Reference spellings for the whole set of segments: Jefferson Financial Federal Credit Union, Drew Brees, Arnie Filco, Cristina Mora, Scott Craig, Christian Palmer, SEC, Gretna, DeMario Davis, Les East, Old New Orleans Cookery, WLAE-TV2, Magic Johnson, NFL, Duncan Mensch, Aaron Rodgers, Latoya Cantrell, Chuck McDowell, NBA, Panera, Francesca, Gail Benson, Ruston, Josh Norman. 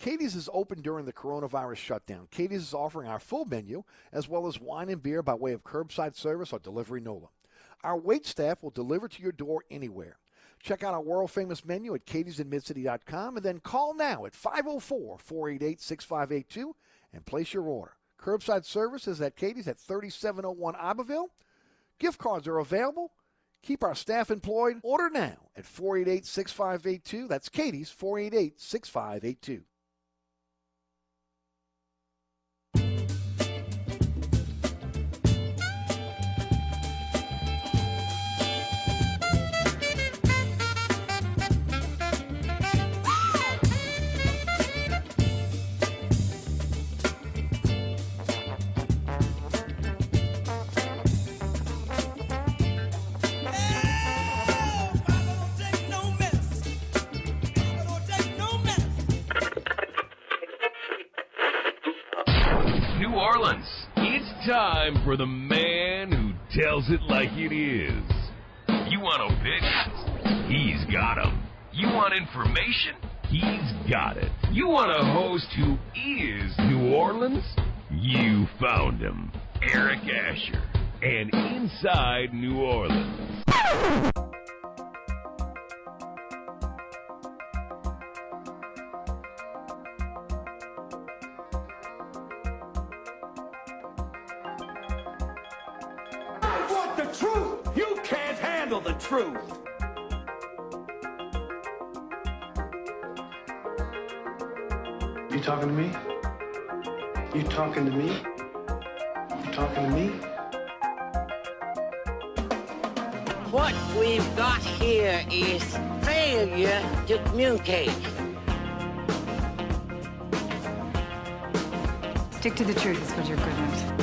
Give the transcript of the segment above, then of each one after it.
Katie's is open during the coronavirus shutdown. Katie's is offering our full menu, as well as wine and beer by way of curbside service or delivery NOLA. Our wait staff will deliver to your door anywhere. Check out our world-famous menu at katiesinmidcity.com and then call now at 504-488-6582 and place your order. Curbside service is at Katie's at 3701 Abbeville. Gift cards are available. Keep our staff employed. Order now at 488-6582. That's Katie's, 488-6582. Time for the man who tells it like it is. You want opinions? He's got them. You want information? He's got it. You want a host who is New Orleans? You found him. Eric Asher and Inside New Orleans. Truth. You talking to me? You talking to me? You talking to me? What we've got here is failure to communicate. Stick to the truth is what you're good at.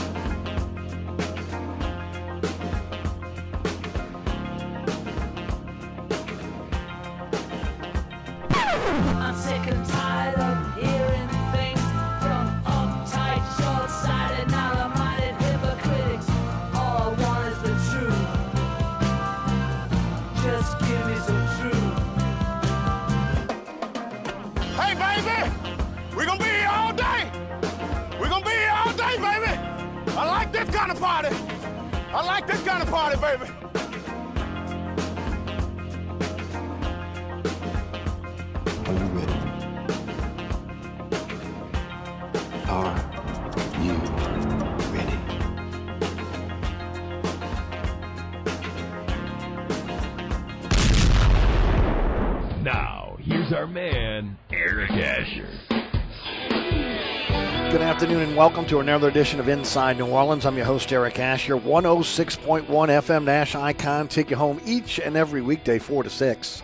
Welcome to another edition of Inside New Orleans. I'm your host, Eric Asher, 106.1 FM Nash Icon. Take you home each and every weekday, 4 to 6.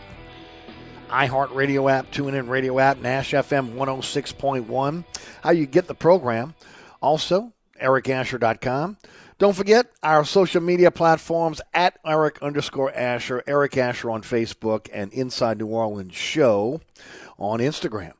iHeart Radio app, TuneIn Radio app, Nash FM 106.1. How you get the program. Also, ericasher.com. Don't forget our social media platforms at Eric_Asher, Eric Asher on Facebook, and Inside New Orleans Show on Instagram.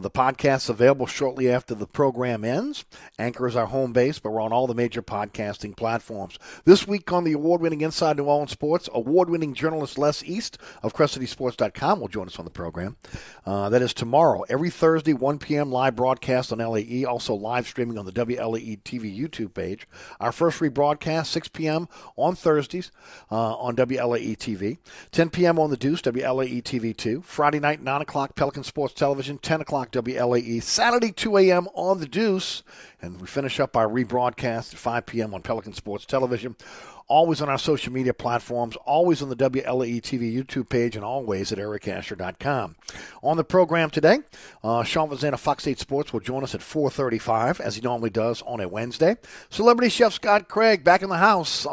The podcast's available shortly after the program ends. Anchor is our home base, but we're on all the major podcasting platforms. This week on the award-winning Inside New Orleans Sports, award-winning journalist Les East of CressidySports.com will join us on the program. That is tomorrow, every Thursday, 1 p.m. live broadcast on LAE, also live streaming on the WLAE-TV YouTube page. Our first rebroadcast, 6 p.m. on Thursdays on WLAE-TV, 10 p.m. on the Deuce, WLAE-TV2, Friday night, 9 o'clock, Pelican Sports Television, 10 o'clock, WLAE, Saturday 2 a.m. on the Deuce, and we finish up our rebroadcast at 5 p.m. on Pelican Sports Television. Always on our social media platforms, always on the WLAE TV YouTube page, and always at ericasher.com. On the program today, Sean Vazana, Fox 8 Sports, will join us at 4:35, as he normally does on a Wednesday. Celebrity chef Scott Craig back in the house at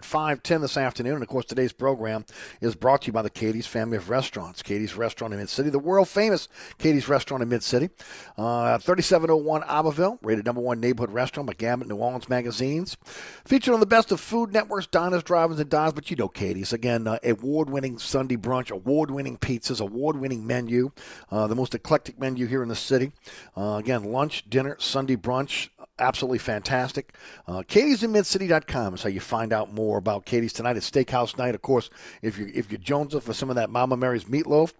5:10 this afternoon. And, of course, today's program is brought to you by the Katie's family of restaurants. Katie's Restaurant in Mid-City, the world-famous Katie's Restaurant in Mid-City. 3701 Abbeville, rated number one neighborhood restaurant by Gambit New Orleans magazines. Featured on the Best of Food Networks, diners, drive-ins, and dives, but you know Katie's. Again, award-winning Sunday brunch, award-winning pizzas, award-winning menu, the most eclectic menu here in the city. Again, lunch, dinner, Sunday brunch, absolutely fantastic. Katiesinmidcity.com is how you find out more about Katie's. Tonight is steakhouse night. Of course, if you're jonesing for some of that Mama Mary's meatloaf,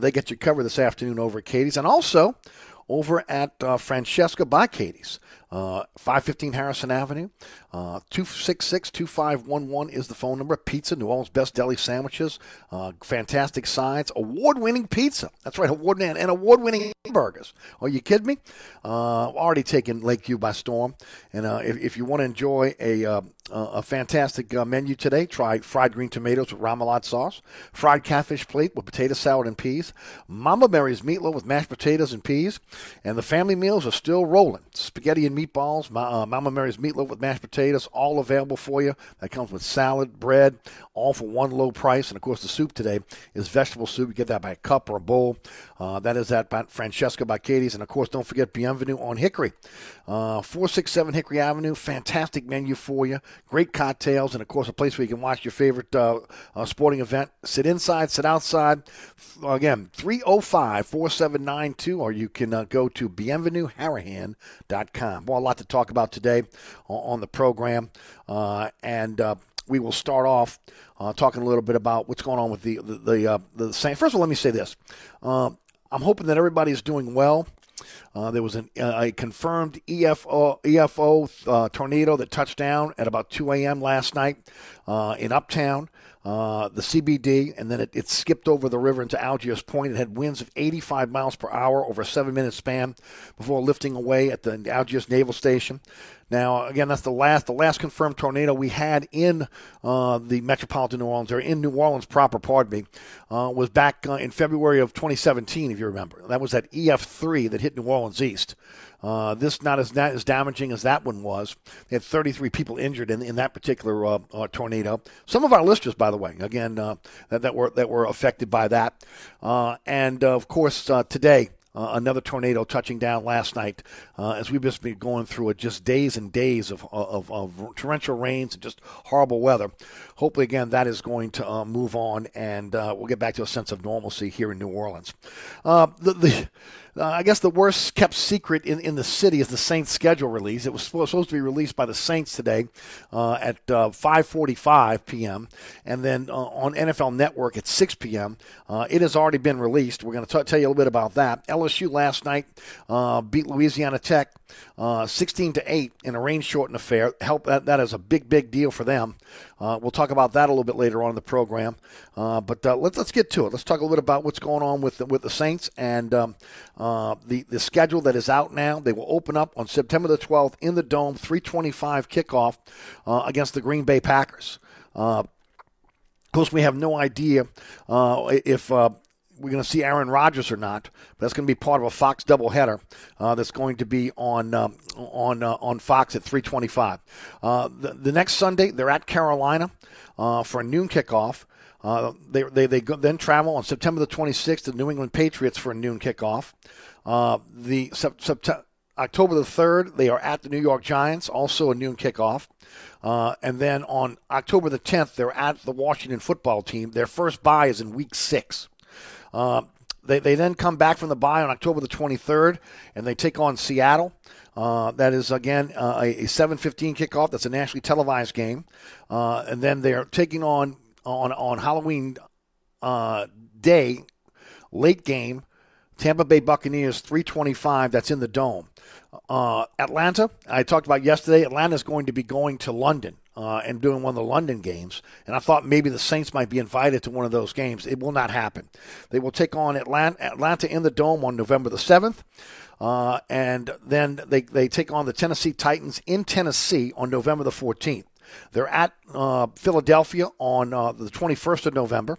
they get you covered this afternoon over at Katie's. And also, over at Francesca Bacchides, 515 Harrison Avenue. 266-2511 is the phone number. Pizza, New Orleans' best deli sandwiches, fantastic sides, award-winning pizza. That's right, award-winning, and award-winning hamburgers. Are you kidding me? Already taken Lakeview by storm. And if you want to enjoy a fantastic menu today, try fried green tomatoes with ramelotte sauce, fried catfish plate with potato salad and peas, Mama Mary's meatloaf with mashed potatoes and peas, and the family meals are still rolling. Spaghetti and meatballs, Mama Mary's meatloaf with mashed potatoes, all available for you. That comes with salad, bread, all for one low price. And, of course, the soup today is vegetable soup. You get that by a cup or a bowl. That is at Francesca Bacchides. And, of course, don't forget Bienvenue on Hickory. 467 Hickory Avenue, fantastic menu for you. Great cocktails and, of course, a place where you can watch your favorite sporting event. Sit inside, sit outside. Again, 305-4792, or you can go to bienvenueharahan.com. Well, a lot to talk about today on the program, and we will start off talking a little bit about what's going on with the Saints. First of all, let me say this. I'm hoping that everybody is doing well. There was a confirmed EFO tornado that touched down at about 2 a.m. last night in Uptown, the CBD, and then it skipped over the river into Algiers Point. It had winds of 85 miles per hour over a 7-minute span before lifting away at the Algiers Naval Station. Now, again, that's the last confirmed tornado we had in the metropolitan New Orleans, or in New Orleans proper, pardon me, was back in February of 2017, if you remember. That was that EF3 that hit New Orleans East. This not as damaging as that one was. They had 33 people injured in that particular tornado. Some of our listeners, by the way, again, that were affected by that. And of course, today, another tornado touching down last night, as we've just been going through it, just days and days of torrential rains and just horrible weather. Hopefully, again, that is going to move on, and we'll get back to a sense of normalcy here in New Orleans. I guess the worst kept secret in the city is the Saints schedule release. It was supposed to be released by the Saints today at 5:45 p.m. and then on NFL Network at 6 p.m. It has already been released. We're going to tell you a little bit about that. LSU last night beat Louisiana Tech 16-8 in a rain-shortened affair. That is a big, big deal for them. We'll talk about that a little bit later on in the program. But let's get to it. Let's talk a little bit about what's going on with the Saints and the schedule that is out now. They will open up on September the 12th in the Dome, 3:25 kickoff against the Green Bay Packers. Of course, we have no idea if we're going to see Aaron Rodgers or not, but that's going to be part of a Fox doubleheader that's going to be on Fox at 3:25. The next Sunday, they're at Carolina for a noon kickoff. They travel on September the 26th to the New England Patriots for a noon kickoff. October the 3rd, they are at the New York Giants, also a noon kickoff. And then on October the 10th, they're at the Washington football team. Their first bye is in week 6. They then come back from the bye on October the 23rd, and they take on Seattle. That is, again, a 7:15 kickoff. That's a nationally televised game. And then they're taking on Halloween day, late game, Tampa Bay Buccaneers, 3:25. That's in the Dome. Atlanta, I talked about yesterday, Atlanta's going to be going to London and doing one of the London games. And I thought maybe the Saints might be invited to one of those games. It will not happen. They will take on Atlanta in the Dome on November the 7th. And then they take on the Tennessee Titans in Tennessee on November the 14th. They're at Philadelphia on the 21st of November,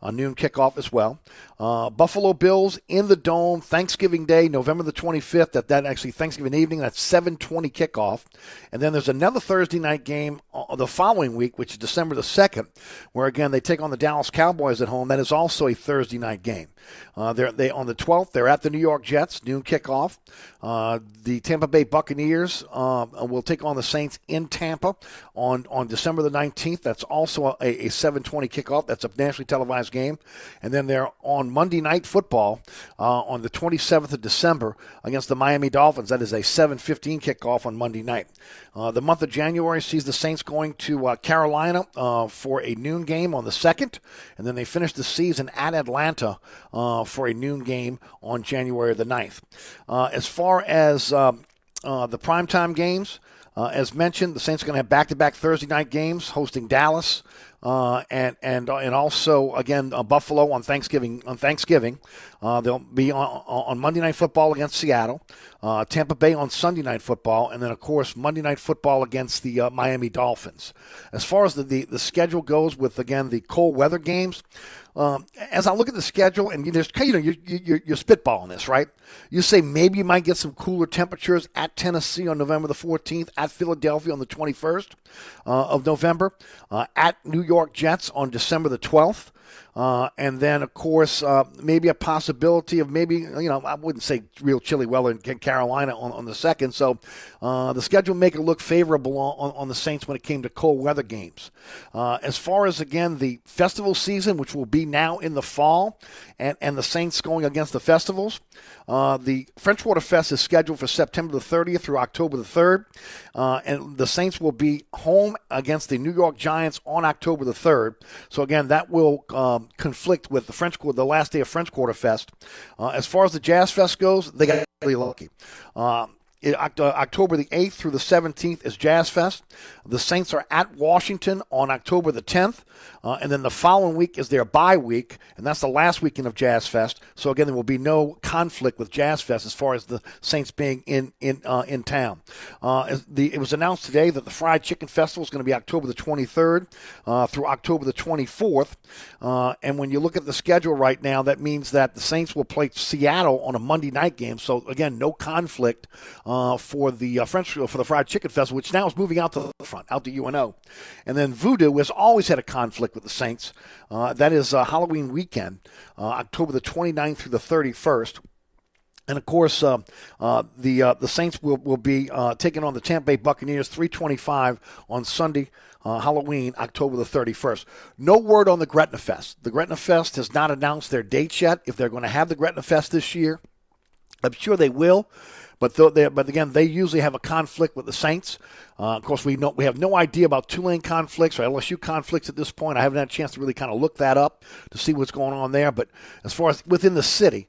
a noon kickoff as well. Buffalo Bills in the Dome, Thanksgiving Day, November the 25th. That actually Thanksgiving evening, that's 7:20 kickoff. And then there's another Thursday night game the following week, which is December the 2nd, where, again, they take on the Dallas Cowboys at home. That is also a Thursday night game. They on the 12th, they're at the New York Jets, noon kickoff. The Tampa Bay Buccaneers will take on the Saints in Tampa on December the 19th. That's also a 7:20 kickoff. That's a nationally televised last game. And then they're on Monday Night Football on the 27th of December against the Miami Dolphins. That is a 7:15 kickoff on Monday night. The month of January sees the Saints going to Carolina for a noon game on the 2nd. And then they finish the season at Atlanta for a noon game on January the 9th. As far as the primetime games, as mentioned, the Saints are going to have back-to-back Thursday night games, hosting Dallas, and also again Buffalo on Thanksgiving. They'll be on Monday Night Football against Seattle, Tampa Bay on Sunday Night Football, and then of course Monday Night Football against the Miami Dolphins. As far as the schedule goes, with again the cold weather games, as I look at the schedule, and you're spitballing this, right? You say maybe you might get some cooler temperatures at Tennessee on November the 14th, at Philadelphia on the 21st of November, at New York Jets on December the 12th. And then, of course, maybe a possibility of I wouldn't say real chilly weather in Carolina on the 2nd. So the schedule maker looked favorable on the Saints when it came to cold weather games. As far as, again, the festival season, which will be now in the fall, and the Saints going against the festivals, the Frenchwater Fest is scheduled for September the 30th through October the 3rd. And the Saints will be home against the New York Giants on October the 3rd. So, again, that will conflict with the last day of French Quarter Fest. As far as the Jazz Fest goes, they got really lucky. October the 8th through the 17th is Jazz Fest. The Saints are at Washington on October the 10th. And then the following week is their bye week, and that's the last weekend of Jazz Fest. So, again, there will be no conflict with Jazz Fest as far as the Saints being in town. It was announced today that the Fried Chicken Festival is going to be October the 23rd through October the 24th. And when you look at the schedule right now, that means that the Saints will play Seattle on a Monday night game. So, again, no conflict for the Fried Chicken Festival, which now is moving out to the front, out to UNO. And then Voodoo has always had a conflict with the Saints. That is Halloween weekend, October the 29th through the 31st. And, of course, the Saints will be taking on the Tampa Bay Buccaneers 3:25 on Sunday, Halloween, October the 31st. No word on the Gretna Fest. The Gretna Fest has not announced their dates yet, if they're going to have the Gretna Fest this year. I'm sure they will. But again, they usually have a conflict with the Saints. Of course, we have no idea about Tulane conflicts or LSU conflicts at this point. I haven't had a chance to really kind of look that up to see what's going on there. But as far as within the city,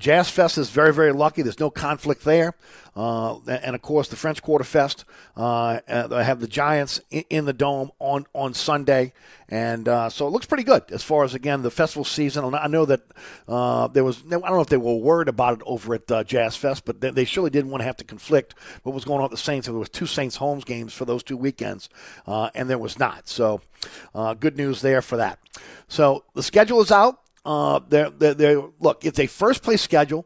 Jazz Fest is very, very lucky. There's no conflict there. And, of course, the French Quarter Fest, have the Giants in the Dome on Sunday. And so it looks pretty good as far as, again, the festival season. I know that I don't know if they were worried about it over at Jazz Fest, but they surely didn't want to have to conflict what was going on with the Saints. There was two Saints home games for those 2 weekends, and there was not. So good news there for that. So the schedule is out. Look, it's a first-place schedule.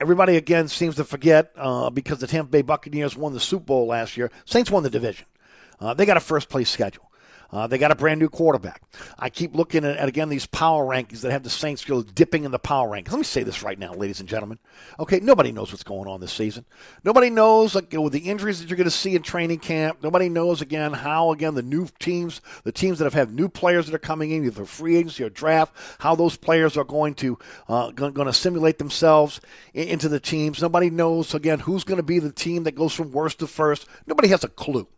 Everybody, again, seems to forget because the Tampa Bay Buccaneers won the Super Bowl last year. Saints won the division. They got a first-place schedule. They got a brand-new quarterback. I keep looking at, again, these power rankings that have the Saints go dipping in the power rankings. Let me say this right now, ladies and gentlemen. Okay, nobody knows what's going on this season. Nobody knows, with the injuries that you're going to see in training camp. Nobody knows, again, how, the new teams, the teams that have new players that are coming in, either free agency or draft, how those players are going to simulate themselves into the teams. Nobody knows, again, who's going to be the team that goes from worst to first. Nobody has a clue.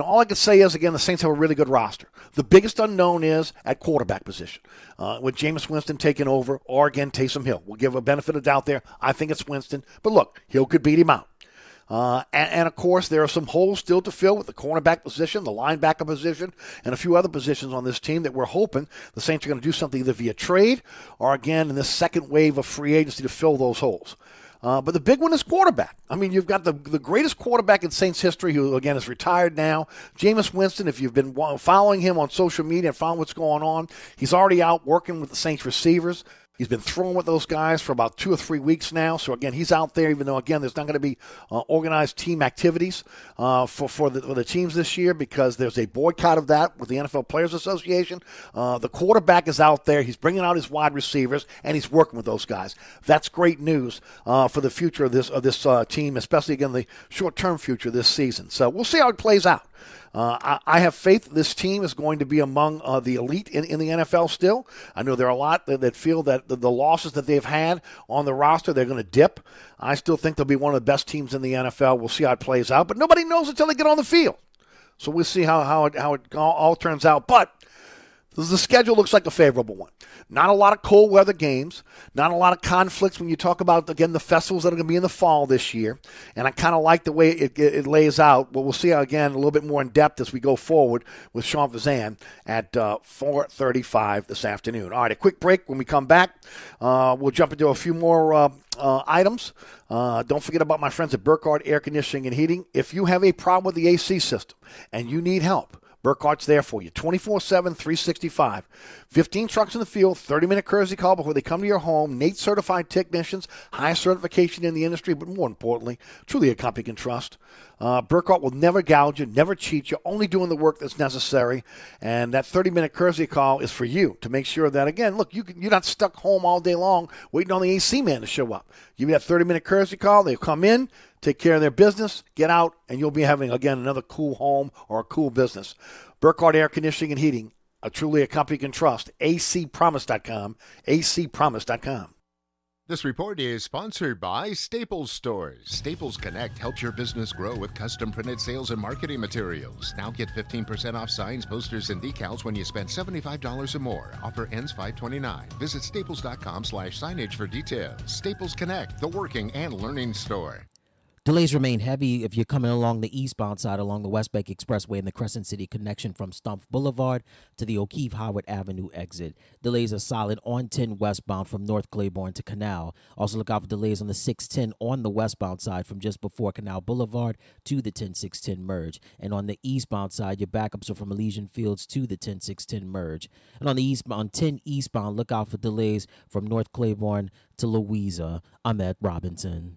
All I can say is, again, the Saints have a really good roster. The biggest unknown is at quarterback position. With Jameis Winston taking over, or, again, Taysom Hill. We'll give a benefit of doubt there. I think it's Winston. But, look, Hill could beat him out. And, of course, there are some holes still to fill with the cornerback position, the linebacker position, and a few other positions on this team that we're hoping the Saints are going to do something either via trade or, again, in this second wave of free agency to fill those holes. But the big one is quarterback. You've got the greatest quarterback in Saints history, who, again, is retired now, Jameis Winston. If you've been following him on social media and following what's going on, he's already out working with the Saints receivers. He's been throwing with those guys for about 2 or 3 weeks now. So, again, he's out there, even though, again, there's not going to be organized team activities for the teams this year because there's a boycott of that with the NFL Players Association. The quarterback is out there. He's bringing out his wide receivers, and he's working with those guys. That's great news for the future of this team, especially, again, the short-term future this season. So we'll see how it plays out. I have faith this team is going to be among the elite in the NFL still. I know there are a lot that feel that the losses that they've had on the roster, they're going to dip. I still think they'll be one of the best teams in the NFL. We'll see how it plays out. But nobody knows until they get on the field. So we'll see how it all turns out. But the schedule looks like a favorable one. Not a lot of cold weather games, not a lot of conflicts when you talk about, again, the festivals that are going to be in the fall this year. And I kind of like the way it lays out. But we'll see, again, a little bit more in depth as we go forward with Sean Vazan at 4:35 this afternoon. All right, a quick break. When we come back, we'll jump into a few more items. Don't forget about my friends at Burkhardt Air Conditioning and Heating. If you have a problem with the AC system and you need help, Burkhardt's there for you, 24-7, 365. 15 trucks in the field, 30-minute courtesy call before they come to your home. NATE-certified technicians, high certification in the industry, but more importantly, truly a company you can trust. Burkhardt will never gouge you, never cheat you, only doing the work that's necessary. And that 30-minute courtesy call is for you to make sure that, again, look, you're not stuck home all day long waiting on the AC man to show up. Give you that 30-minute courtesy call. They'll come in, take care of their business, get out, and you'll be having, again, another cool home or a cool business. Burkhardt Air Conditioning and Heating, truly a company you can trust. acpromise.com, acpromise.com. This report is sponsored by Staples Stores. Staples Connect helps your business grow with custom printed sales and marketing materials. Now get 15% off signs, posters, and decals when you spend $75 or more. Offer ends 5/29. Visit staples.com/signage for details. Staples Connect, the working and learning store. Delays remain heavy if you're coming along the eastbound side along the West Bank Expressway and the Crescent City connection from Stumpf Boulevard to the O'Keefe Howard Avenue exit. Delays are solid on 10 westbound from North Claiborne to Canal. Also look out for delays on the 610 on the westbound side from just before Canal Boulevard to the 10610 merge. And on the eastbound side, your backups are from Elysian Fields to the 10610 merge. And on the eastbound, 10 eastbound, look out for delays from North Claiborne to Louisa. I'm at Robinson.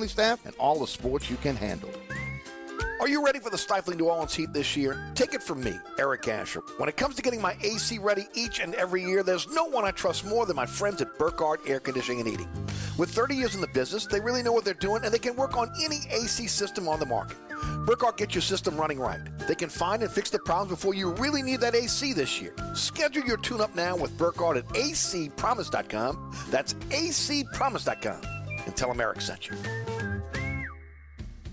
staff, and all the sports you can handle. Are you ready for the stifling New Orleans heat this year? Take it from me, Eric Asher. When it comes to getting my AC ready each and every year, there's no one I trust more than my friends at Burkhardt Air Conditioning and Heating. With 30 years in the business, they really know what they're doing, and they can work on any AC system on the market. Burkhardt gets your system running right. They can find and fix the problems before you really need that AC this year. Schedule your tune-up now with Burkhardt at acpromise.com. That's acpromise.com. And tell them Eric sent you.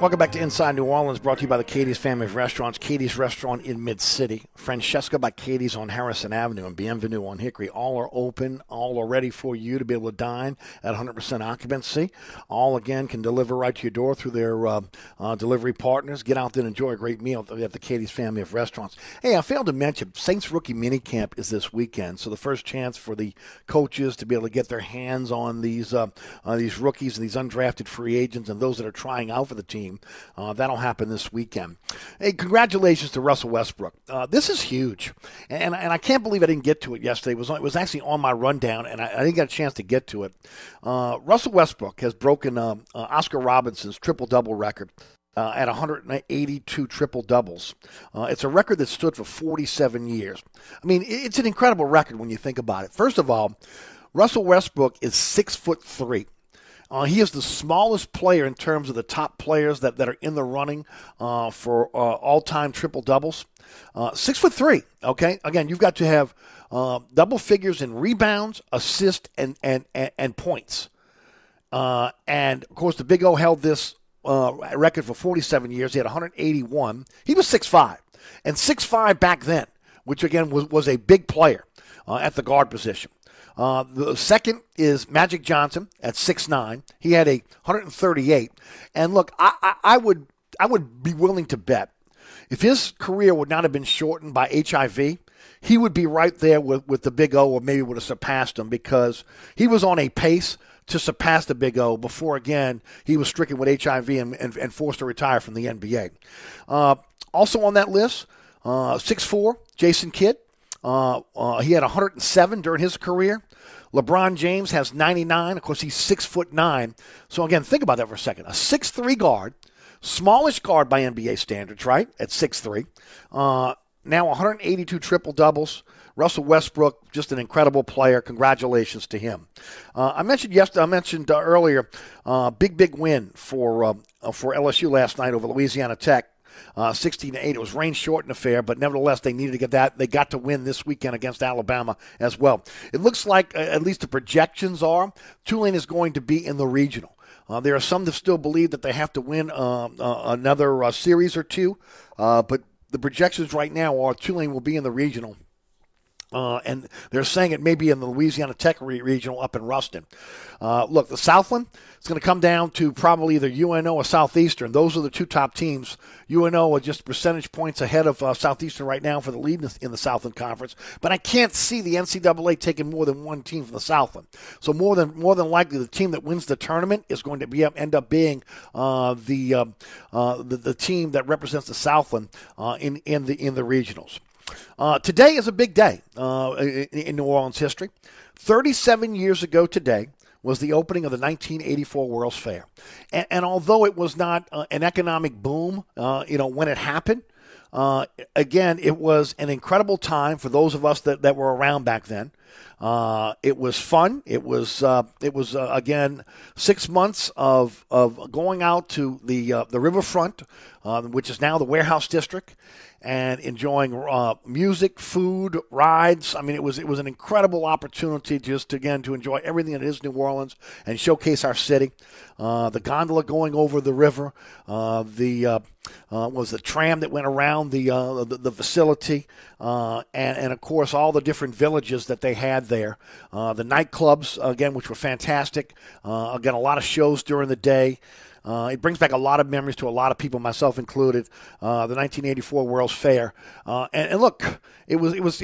Welcome back to Inside New Orleans, brought to you by the Katie's Family of Restaurants. Katie's Restaurant in Mid-City, Francesca by Katie's on Harrison Avenue, and Bienvenue on Hickory. All are open, all are ready for you to be able to dine at 100% occupancy. All, again, can deliver right to your door through their delivery partners. Get out there and enjoy a great meal at the Katie's Family of Restaurants. Hey, I failed to mention, Saints Rookie Minicamp is this weekend, so the first chance for the coaches to be able to get their hands on these rookies and these undrafted free agents and those that are trying out for the team. That'll happen this weekend. Hey, congratulations to Russell Westbrook. This is huge. And I can't believe I didn't get to it yesterday. It was actually on my rundown, and I didn't get a chance to get to it. Russell Westbrook has broken Oscar Robertson's triple-double record at 182 triple-doubles. It's a record that stood for 47 years. I mean, it's an incredible record when you think about it. First of all, Russell Westbrook is 6'3". He is the smallest player in terms of the top players that are in the running for all-time triple-doubles. 6'3", okay? Again, you've got to have double figures in rebounds, assists, and points. And, of course, the Big O held this record for 47 years. He had 181. He was 6'5", and 6'5" back then, which, again, was a big player at the guard position. The second is Magic Johnson at 6'9". He had 138. And look, I would be willing to bet if his career would not have been shortened by HIV, he would be right there with the Big O, or maybe would have surpassed him, because he was on a pace to surpass the Big O before, again, he was stricken with HIV and forced to retire from the NBA. Also on that list, 6'4", Jason Kidd. He had 107 during his career. LeBron James has 99. Of course, he's 6'9". So, again, think about that for a second. A 6'3" guard, smallest guard by NBA standards, right, at 6'3". Now 182 triple-doubles. Russell Westbrook, just an incredible player. Congratulations to him. I mentioned earlier, big win for LSU last night over Louisiana Tech. 16-8. It was rain-shortened affair, but nevertheless, they needed to get that. They got to win this weekend against Alabama as well. It looks like, at least the projections are, Tulane is going to be in the regional. There are some that still believe that they have to win another series or two, but the projections right now are Tulane will be in the regional. And they're saying it may be in the Louisiana Tech regional up in Ruston. Look, the Southland is going to come down to probably either UNO or Southeastern. Those are the two top teams. UNO are just percentage points ahead of Southeastern right now for the lead in the Southland Conference. But I can't see the NCAA taking more than one team from the Southland. So more than likely, the team that wins the tournament is going to end up being the team that represents the Southland in the regionals. Today is a big day in New Orleans history. 37 years ago today was the opening of the 1984 World's Fair. And although it was not an economic boom, when it happened, again, it was an incredible time for those of us that were around back then. It was fun. It was again, 6 months of going out to the riverfront, which is now the Warehouse District, and enjoying music, food, rides. I mean, it was an incredible opportunity just, again, to enjoy everything that is New Orleans and showcase our city. The gondola going over the river, was the tram that went around the facility, and of course all the different villages that they had there. The nightclubs, again, which were fantastic. Again, a lot of shows during the day. It brings back a lot of memories to a lot of people, myself included. The 1984 World's Fair, and look, it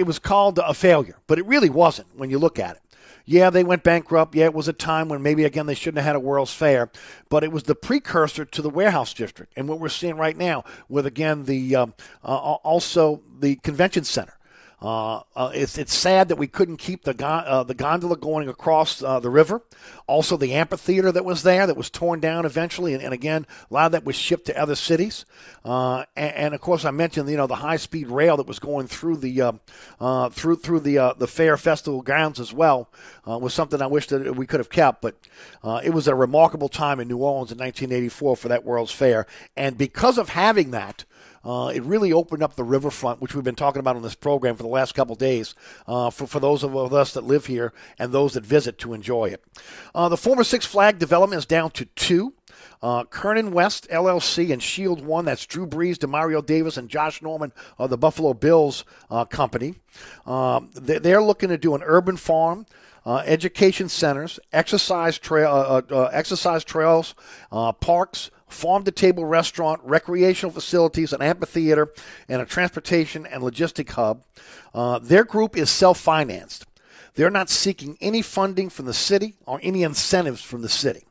was called a failure, but it really wasn't when you look at it. Yeah, they went bankrupt. Yeah, it was a time when maybe, again, they shouldn't have had a World's Fair, but it was the precursor to the Warehouse District and what we're seeing right now with, again, also the convention center. It's sad that we couldn't keep the gondola going across the river. Also, the amphitheater that was there that was torn down eventually, and again, a lot of that was shipped to other cities. And of course, I mentioned the high-speed rail that was going through the fair festival grounds as well, was something I wish that we could have kept. But it was a remarkable time in New Orleans in 1984 for that World's Fair, and because of having that. It really opened up the riverfront, which we've been talking about on this program for the last couple days, for those of us that live here and those that visit to enjoy it. The former Six Flag development is down to 2. Kernan West, LLC, and Shield One. That's Drew Brees, DeMario Davis, and Josh Norman of the Buffalo Bills Company. They're looking to do an urban farm, education centers, exercise trails, parks, farm-to-table restaurant, recreational facilities, an amphitheater, and a transportation and logistic hub. Their group is self-financed. They're not seeking any funding from the city or any incentives from the city.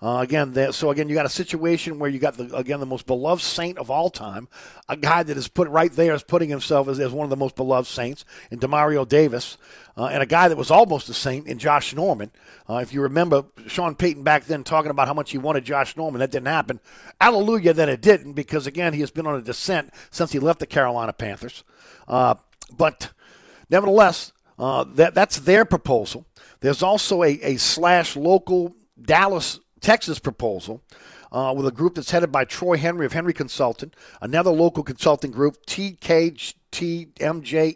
Again, you got a situation where you got the most beloved saint of all time, a guy that is put right there is putting himself as one of the most beloved saints in DeMario Davis, and a guy that was almost a saint in Josh Norman. If you remember Sean Payton back then talking about how much he wanted Josh Norman, that didn't happen. Hallelujah that it didn't, because again, he has been on a descent since he left the Carolina Panthers. But nevertheless, that's their proposal. There's also a slash local Dallas, Texas proposal with a group that's headed by Troy Henry of Henry Consulting, another local consulting group, TKTMJ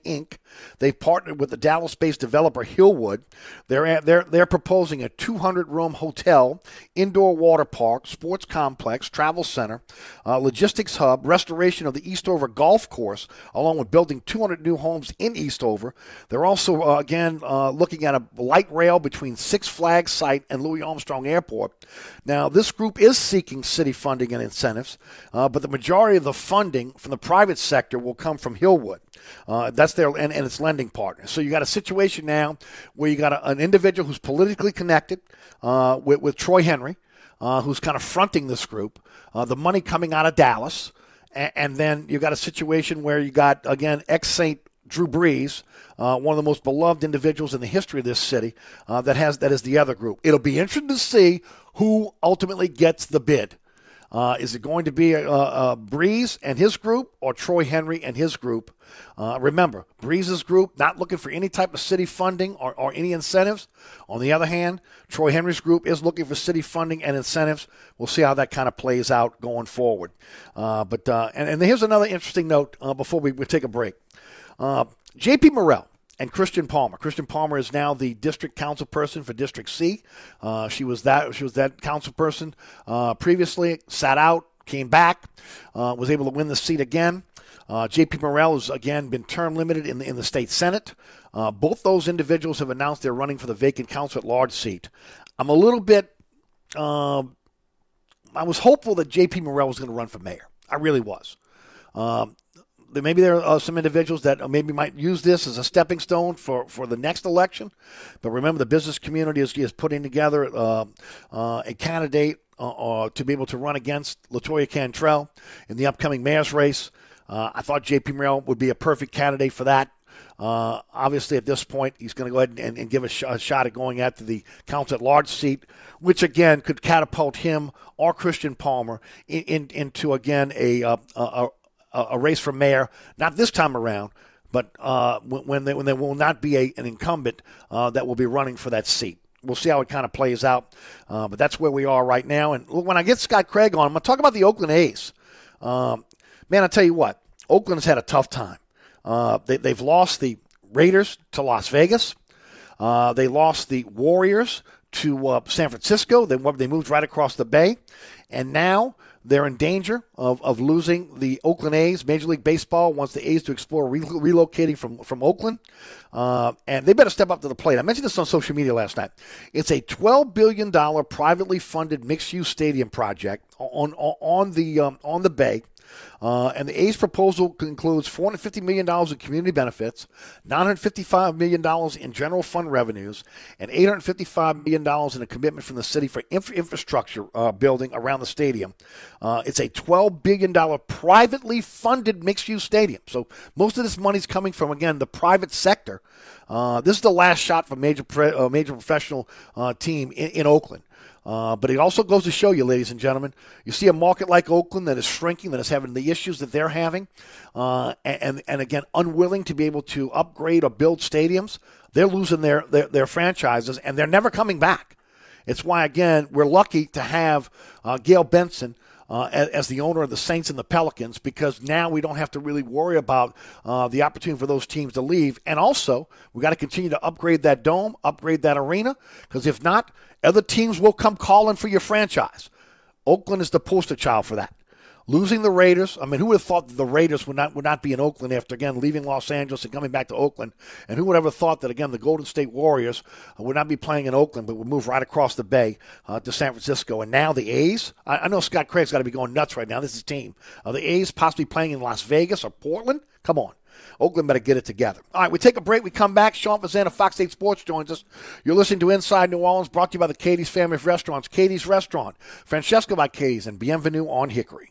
Inc. They've partnered with the Dallas-based developer Hillwood. They're proposing a 200-room hotel, indoor water park, sports complex, travel center, logistics hub, restoration of the Eastover golf course, along with building 200 new homes in Eastover. They're also, looking at a light rail between Six Flags site and Louis Armstrong Airport. Now, this group is seeking city funding and incentives, but the majority of the funding from the private sector will come from Hillwood. That's their and its lending partner. So you got a situation now where you got an individual who's politically connected with Troy Henry, who's kind of fronting this group. The money coming out of Dallas, and then you got a situation where you got again ex-Saint Drew Brees, one of the most beloved individuals in the history of this city, that is the other group. It'll be interesting to see who ultimately gets the bid. Is it going to be Brees and his group or Troy Henry and his group? Remember, Brees' group not looking for any type of city funding or any incentives. On the other hand, Troy Henry's group is looking for city funding and incentives. We'll see how that kind of plays out going forward. But here's another interesting note before we take a break. J.P. Morrell and Christian Palmer. Christian Palmer is now the district council person for District C. She was that council person previously, sat out, came back, was able to win the seat again. J.P. Morrell has, again, been term limited in the state Senate. Both those individuals have announced they're running for the vacant council-at-large seat. I'm a little bit I was hopeful that J.P. Morrell was going to run for mayor. I really was. Maybe there are some individuals that maybe might use this as a stepping stone for the next election. But remember, the business community is putting together a candidate to be able to run against LaToya Cantrell in the upcoming mayor's race. I thought J.P. Morrell would be a perfect candidate for that. Obviously, at this point, he's going to go ahead and give a shot at going after the council-at-large seat, which, again, could catapult him or Christian Palmer into a race for mayor, not this time around, but when there will not be an incumbent that will be running for that seat. We'll see how it kind of plays out, but that's where we are right now. And when I get Scott Craig on, I'm going to talk about the Oakland A's. Man, I tell you what, Oakland's had a tough time. They've lost the Raiders to Las Vegas. They lost the Warriors to San Francisco. They moved right across the bay, and now they're in danger of losing the Oakland A's. Major League Baseball wants the A's to explore relocating from Oakland. And they better step up to the plate. I mentioned this on social media last night. It's a $12 billion privately funded mixed-use stadium project on the Bay. And the A's proposal includes $450 million in community benefits, $955 million in general fund revenues, and $855 million in a commitment from the city for infrastructure building around the stadium. It's a $12 billion privately funded mixed-use stadium. So most of this money is coming from, again, the private sector. This is the last shot for a major professional team in Oakland. But it also goes to show you, ladies and gentlemen, you see a market like Oakland that is shrinking, that is having the issues that they're having, and again, unwilling to be able to upgrade or build stadiums. They're losing their franchises, and they're never coming back. It's why, again, we're lucky to have Gail Benson as the owner of the Saints and the Pelicans, because now we don't have to really worry about the opportunity for those teams to leave. And also, we got to continue to upgrade that dome, upgrade that arena, because if not, other teams will come calling for your franchise. Oakland is the poster child for that. Losing the Raiders, I mean, who would have thought that the Raiders would not be in Oakland after, again, leaving Los Angeles and coming back to Oakland? And who would have ever thought that, again, the Golden State Warriors would not be playing in Oakland but would move right across the bay to San Francisco? And now the A's, I know Scott Craig's got to be going nuts right now. This is his team. The A's possibly playing in Las Vegas or Portland? Come on. Oakland better get it together. All right, we take a break. We come back. Sean Vazana, Fox 8 Sports, joins us. You're listening to Inside New Orleans, brought to you by the Katie's Family of Restaurants, Katie's Restaurant, Francesco by Katie's, and Bienvenue on Hickory.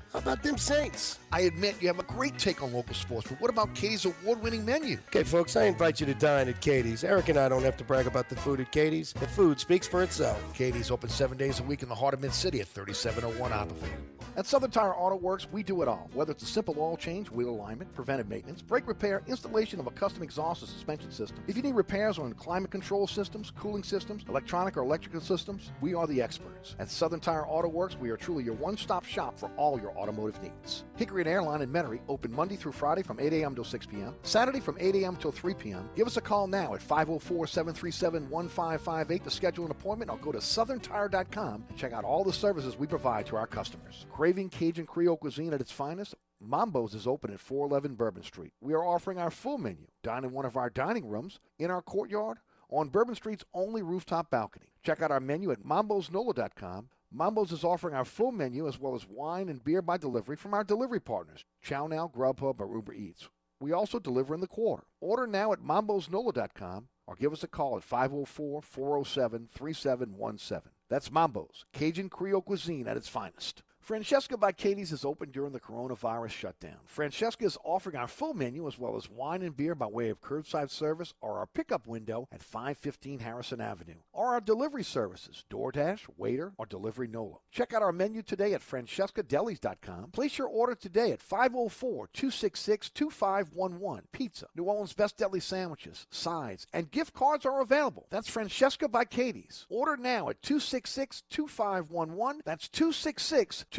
How about them Saints? I admit you have a great take on local sports, but what about Katie's award-winning menu? Okay, folks, I invite you to dine at Katie's. Eric and I don't have to brag about the food at Katie's. The food speaks for itself. Katie's open 7 days a week in the heart of Mid-City at 3701 Oppenheimer. At Southern Tire Auto Works, we do it all. Whether it's a simple oil change, wheel alignment, preventive maintenance, brake repair, installation of a custom exhaust or suspension system. If you need repairs on climate control systems, cooling systems, electronic or electrical systems, we are the experts. At Southern Tire Auto Works, we are truly your one-stop shop for all your automotive needs. Hickory and Airline in Mennery, open Monday through Friday from 8 a.m. till 6 p.m., Saturday from 8 a.m. till 3 p.m. Give us a call now at 504-737-1558 to schedule an appointment or go to southerntire.com and check out all the services we provide to our customers. Craving Cajun Creole cuisine at its finest? Mambo's is open at 411 Bourbon Street. We are offering our full menu. Dine in one of our dining rooms, in our courtyard, on Bourbon Street's only rooftop balcony. Check out our menu at mambosnola.com. Mambo's is offering our full menu as well as wine and beer by delivery from our delivery partners, ChowNow, Grubhub, or Uber Eats. We also deliver in the quarter. Order now at mambosnola.com or give us a call at 504-407-3717. That's Mambo's, Cajun Creole cuisine at its finest. Francesca by Katie's is open during the coronavirus shutdown. Francesca is offering our full menu as well as wine and beer by way of curbside service or our pickup window at 515 Harrison Avenue or our delivery services, DoorDash, Waiter, or Delivery Nola. Check out our menu today at francescadelis.com. Place your order today at 504-266-2511. Pizza, New Orleans' best deli sandwiches, sides, and gift cards are available. That's Francesca by Katie's. Order now at 266-2511. That's 266-2511.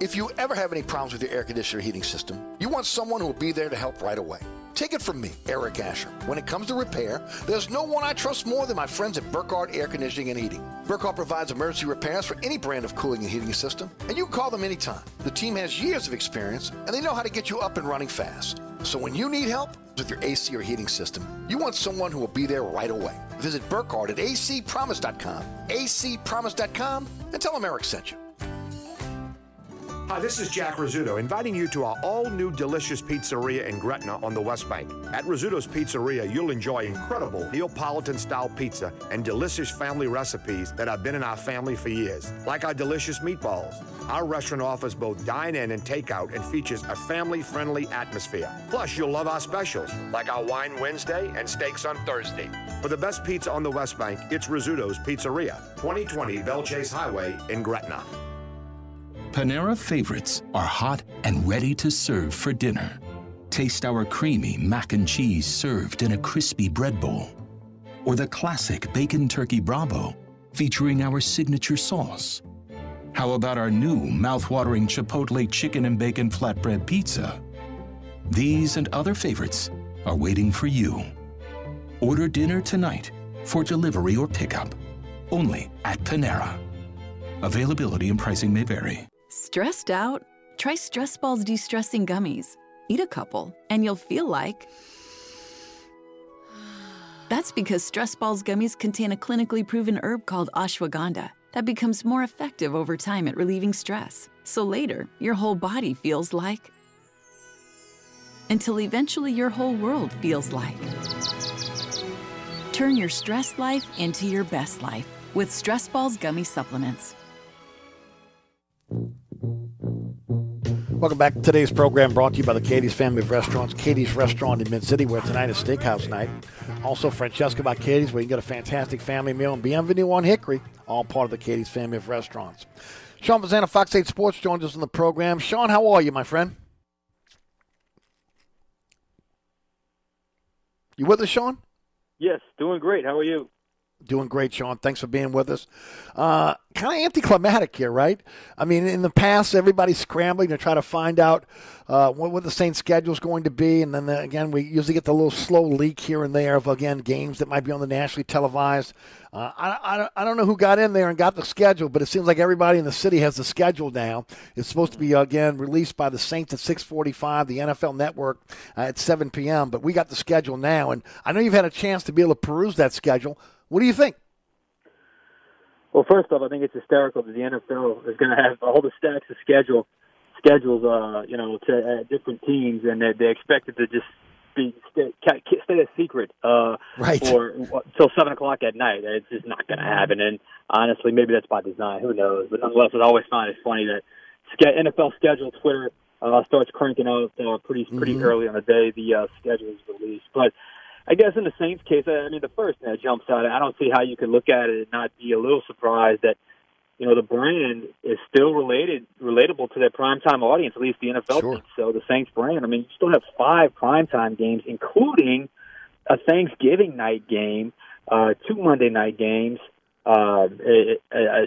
If you ever have any problems with your air conditioner heating system, you want someone who will be there to help right away. Take it from me, Eric Asher. When it comes to repair, there's no one I trust more than my friends at Burkhardt Air Conditioning and Heating. Burkhardt provides emergency repairs for any brand of cooling and heating system, and you can call them anytime. The team has years of experience, and they know how to get you up and running fast. So when you need help with your AC or heating system, you want someone who will be there right away. Visit Burkhardt at acpromise.com, acpromise.com, and tell them Eric sent you. Hi, this is Jack Rizzuto, inviting you to our all-new delicious pizzeria in Gretna on the West Bank. At Rizzuto's Pizzeria, you'll enjoy incredible Neapolitan-style pizza and delicious family recipes that have been in our family for years, like our delicious meatballs. Our restaurant offers both dine-in and takeout and features a family-friendly atmosphere. Plus, you'll love our specials, like our Wine Wednesday and Steaks on Thursday. For the best pizza on the West Bank, it's Rizzuto's Pizzeria, 2020 Belle Chase Highway in Gretna. Panera favorites are hot and ready to serve for dinner. Taste our creamy mac and cheese served in a crispy bread bowl. Or the classic Bacon Turkey Bravo featuring our signature sauce. How about our new mouth-watering Chipotle Chicken and Bacon Flatbread Pizza? These and other favorites are waiting for you. Order dinner tonight for delivery or pickup. Only at Panera. Availability and pricing may vary. Stressed out? Try Stress Ball's de-stressing gummies. Eat a couple, and you'll feel like... That's because Stress Ball's gummies contain a clinically proven herb called ashwagandha that becomes more effective over time at relieving stress. So later, your whole body feels like... Until eventually your whole world feels like... Turn your stress life into your best life with Stress Ball's gummy supplements. Welcome back to today's program, brought to you by the Katie's Family of Restaurants, Katie's Restaurant in Mid-City, where tonight is Steakhouse Night. Also, Francesca by Katie's, where you can get a fantastic family meal, and Bienvenue on Hickory, all part of the Katie's Family of Restaurants. Sean Vazana, Fox 8 Sports, joins us on the program. Sean, how are you, my friend? You with us, Sean? Yes, doing great. How are you? Doing great, Sean. Thanks for being with us. Kind of anticlimactic here, right? I mean, in the past, everybody's scrambling to try to find out what the Saints' schedule is going to be. And then, again, we usually get the little slow leak here and there of, again, games that might be on the nationally televised. I don't know who got in there and got the schedule, but it seems like everybody in the city has the schedule now. It's supposed to be, again, released by the Saints at 6:45, the NFL Network at 7 p.m., but we got the schedule now. And I know you've had a chance to be able to peruse that schedule. What do you think? Well, first off, I think it's hysterical that the NFL is going to have all the stacks of schedules, to different teams, and that they expect it to just stay a secret or till 7 o'clock at night. It's just not going to happen. And honestly, maybe that's by design. Who knows? But nonetheless, I always find it funny that NFL schedule Twitter starts cranking out pretty early on the day the schedule is released, but. I guess in the Saints case, I mean, the first thing that jumps out, I don't see how you could look at it and not be a little surprised that, the brand is still relatable to their primetime audience, at least the NFL. Sure. So the Saints brand, I mean, you still have 5 primetime games, including a Thanksgiving night game, 2 Monday night games, a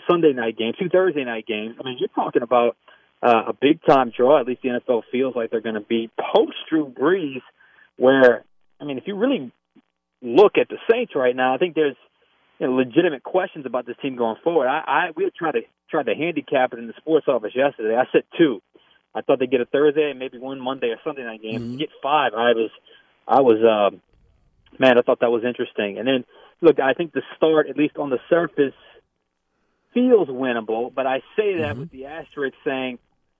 Sunday night game, 2 Thursday night games. I mean, you're talking about a big-time draw, at least the NFL feels like they're going to be, post-Drew Brees, where... I mean, if you really look at the Saints right now, I think there's legitimate questions about this team going forward. We tried to handicap it in the sports office yesterday. I said 2. I thought they'd get a Thursday and maybe one Monday or Sunday night game. Mm-hmm. Get 5. I thought that was interesting. And then, look, I think the start, at least on the surface, feels winnable. But I say that with the asterisk saying,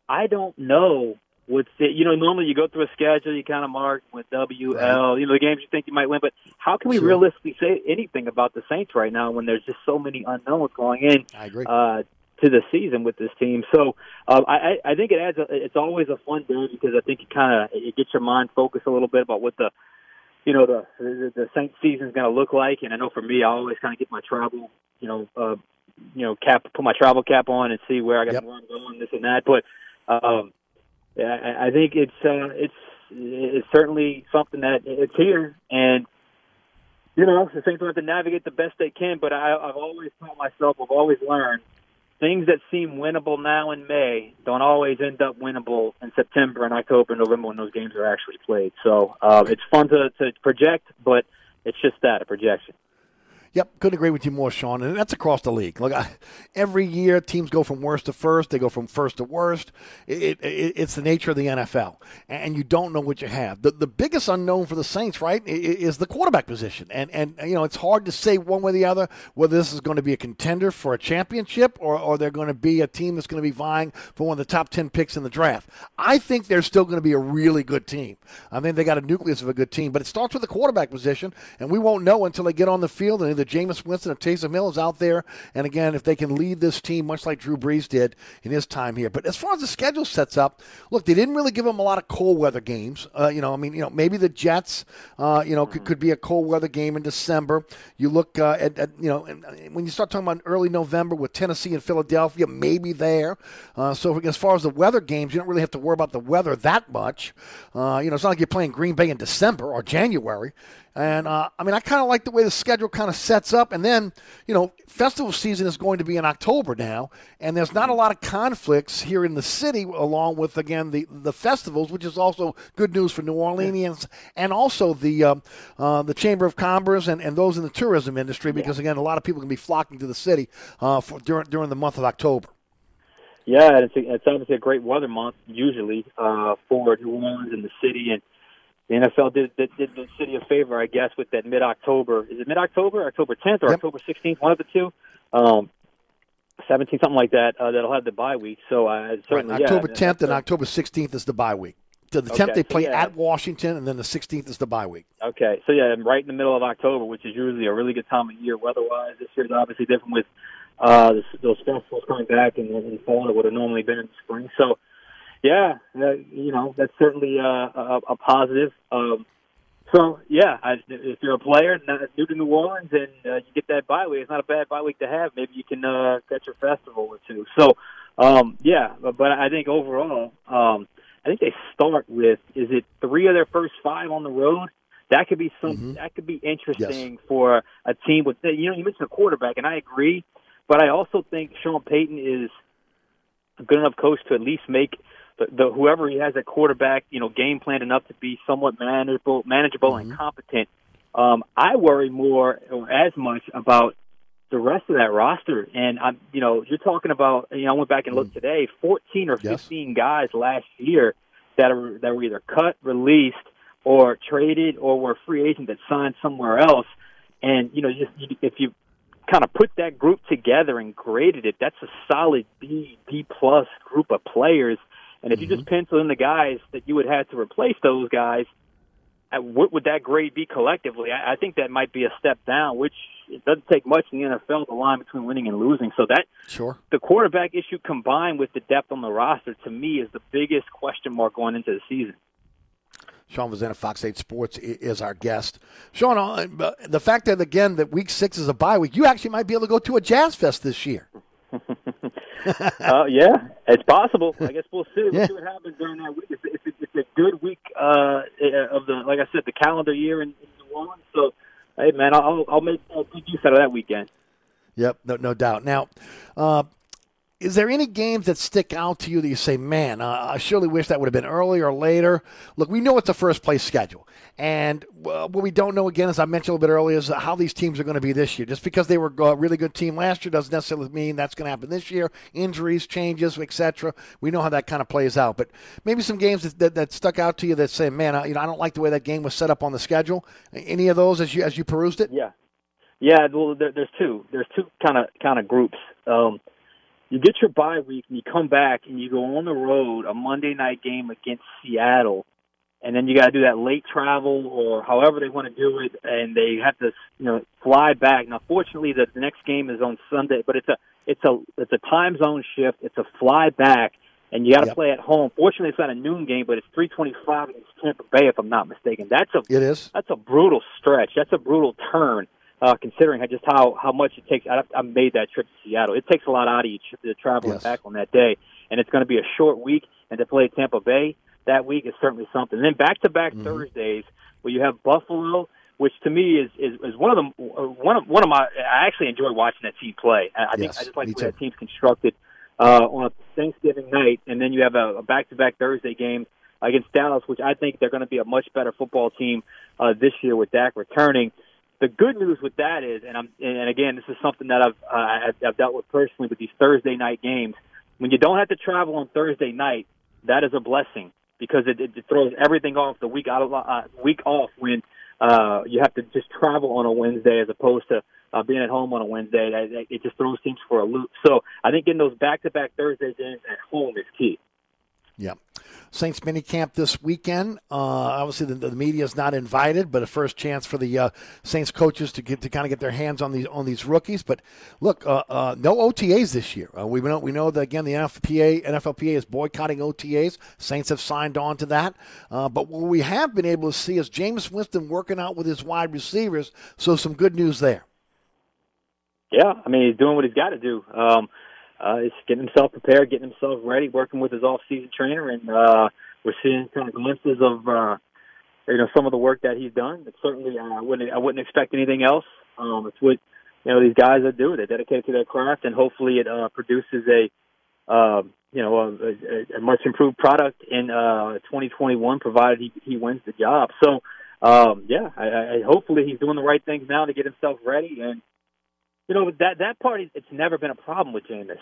I don't know. Normally you go through a schedule, you kind of mark with WL, the games you think you might win. But how can we realistically say anything about the Saints right now when there's just so many unknowns going in to the season with this team? So I think it's always a fun day because I think it gets your mind focused a little bit about what the Saints season is going to look like. And I know for me, I always kind of get my travel, put my travel cap on and see where I got where I'm going, this and that. But I think it's certainly something that it's here, and the Saints will have to navigate the best they can. But I've always taught myself, I've always learned, things that seem winnable now in May don't always end up winnable in September and October and November when those games are actually played. So it's fun to project, but it's just that, a projection. Yep, couldn't agree with you more, Sean, and that's across the league. Look, every year teams go from worst to first. They go from first to worst. It's the nature of the NFL, and you don't know what you have. The biggest unknown for the Saints, right, is the quarterback position, and it's hard to say one way or the other whether this is going to be a contender for a championship or they're going to be a team that's going to be vying for one of the top 10 picks in the draft. I think they're still going to be a really good team. I think they got a nucleus of a good team, but it starts with the quarterback position, and we won't know until they get on the field and that Jameis Winston or Taysom Hill is out there, and again, if they can lead this team much like Drew Brees did in his time here. But as far as the schedule sets up, look, they didn't really give them a lot of cold weather games. Maybe the Jets, could be a cold weather game in December. You look at when you start talking about early November with Tennessee and Philadelphia, maybe there. So as far as the weather games, you don't really have to worry about the weather that much. It's not like you're playing Green Bay in December or January. And, I kind of like the way the schedule kind of sets up. And then, festival season is going to be in October now. And there's not a lot of conflicts here in the city along with, again, the festivals, which is also good news for New Orleanians and also the Chamber of Commerce and those in the tourism industry because, again, a lot of people can be flocking to the city during the month of October. Yeah, it's obviously a great weather month usually for New Orleans and the city. And the NFL did the city a favor, I guess, with that mid-October. Is it mid-October, October 10th, or October 16th? One of the two, 17, something like that. That'll have the bye week. So certainly, October 10th and October 16th is the bye week. So the 10th they play at Washington, and then the 16th is the bye week. Okay, so yeah, right in the middle of October, which is usually a really good time of year weather-wise. This year's obviously different with those festivals coming back in fall that would have normally been in the spring. So. Yeah, that's certainly a positive. If you're a player new to New Orleans and you get that bye week, it's not a bad bye week to have. Maybe you can catch a festival or two. So, but I think overall, I think they start with, is it 3 of their first 5 on the road? That could be something that could be interesting for a team with, you know, you mentioned a quarterback, and I agree, but I also think Sean Payton is a good enough coach to at least make the whoever he has at quarterback, you know, game planned enough to be somewhat manageable and competent. I worry more or as much about the rest of that roster, and I'm, you know, you're talking about, you know, I went back and looked today, 14 or 15 guys last year that were either cut, released, or traded, or were free agents that signed somewhere else. And you know, if you kind of put that group together and graded it, that's a solid B plus group of players. And if you just pencil in the guys that you would have to replace those guys, what would that grade be collectively? I think that might be a step down, which it doesn't take much in the NFL to line between winning and losing. So that the quarterback issue combined with the depth on the roster, to me, is the biggest question mark going into the season. Sean Vazana, Fox 8 Sports, is our guest. Sean, the fact that, again, that Week 6 is a bye week, you actually might be able to go to a Jazz Fest this year. Yeah, it's possible. I guess we'll see. We'll see what happens during that week. It's a good week of the, like I said, the calendar year in New Orleans. So, hey, man, I'll make good use out of that weekend. Yep, no doubt. Now, is there any games that stick out to you that you say, man, I surely wish that would have been earlier or later? Look, we know it's a first-place schedule. And what we don't know, again, as I mentioned a little bit earlier, is how these teams are going to be this year. Just because they were a really good team last year doesn't necessarily mean that's going to happen this year. Injuries, changes, et cetera. We know how that kind of plays out. But maybe some games that stuck out to you that say, man, I don't like the way that game was set up on the schedule. Any of those as you perused it? Yeah, well, there's two. There's two kind of groups. You get your bye week, and you come back, and you go on the road, a Monday night game against Seattle, and then you got to do that late travel or however they want to do it, and they have to, you know, fly back. Now, fortunately, the next game is on Sunday, but it's a time zone shift. It's a fly back, and you got to play at home. Fortunately, it's not a noon game, but it's 3:25 against Tampa Bay, if I'm not mistaken. That's a brutal stretch. That's a brutal turn. Considering just how much it takes. I made that trip to Seattle. It takes a lot out of you to travel back on that day, and it's going to be a short week, and to play Tampa Bay that week is certainly something. And then back-to-back Thursdays where you have Buffalo, which to me is one of my – I actually enjoy watching that team play. I think I just like the way that team's constructed on a Thanksgiving night, and then you have a back-to-back Thursday game against Dallas, which I think they're going to be a much better football team this year with Dak returning. The good news with that is, and again, this is something that I've dealt with personally with these Thursday night games. When you don't have to travel on Thursday night, that is a blessing because it throws everything off the week off when you have to just travel on a Wednesday as opposed to being at home on a Wednesday. It just throws teams for a loop. So I think getting those back-to-back Thursday games at home is key. Yeah. Saints minicamp this weekend. Obviously, the media is not invited, but a first chance for the Saints coaches to kind of get their hands on these rookies. But look, no OTAs this year. We know that again. The NFLPA is boycotting OTAs. Saints have signed on to that. But what we have been able to see is Jameis Winston working out with his wide receivers. So some good news there. Yeah, I mean he's doing what he's got to do. He's getting himself prepared, getting himself ready, working with his off-season trainer, and we're seeing kind of glimpses of some of the work that he's done. But certainly, I wouldn't expect anything else. It's what these guys are doing; they're dedicated to their craft, and hopefully, it produces a much improved product in 2021, provided he wins the job. So, I hopefully he's doing the right things now to get himself ready and. You know, that part, it's never been a problem with Jameis.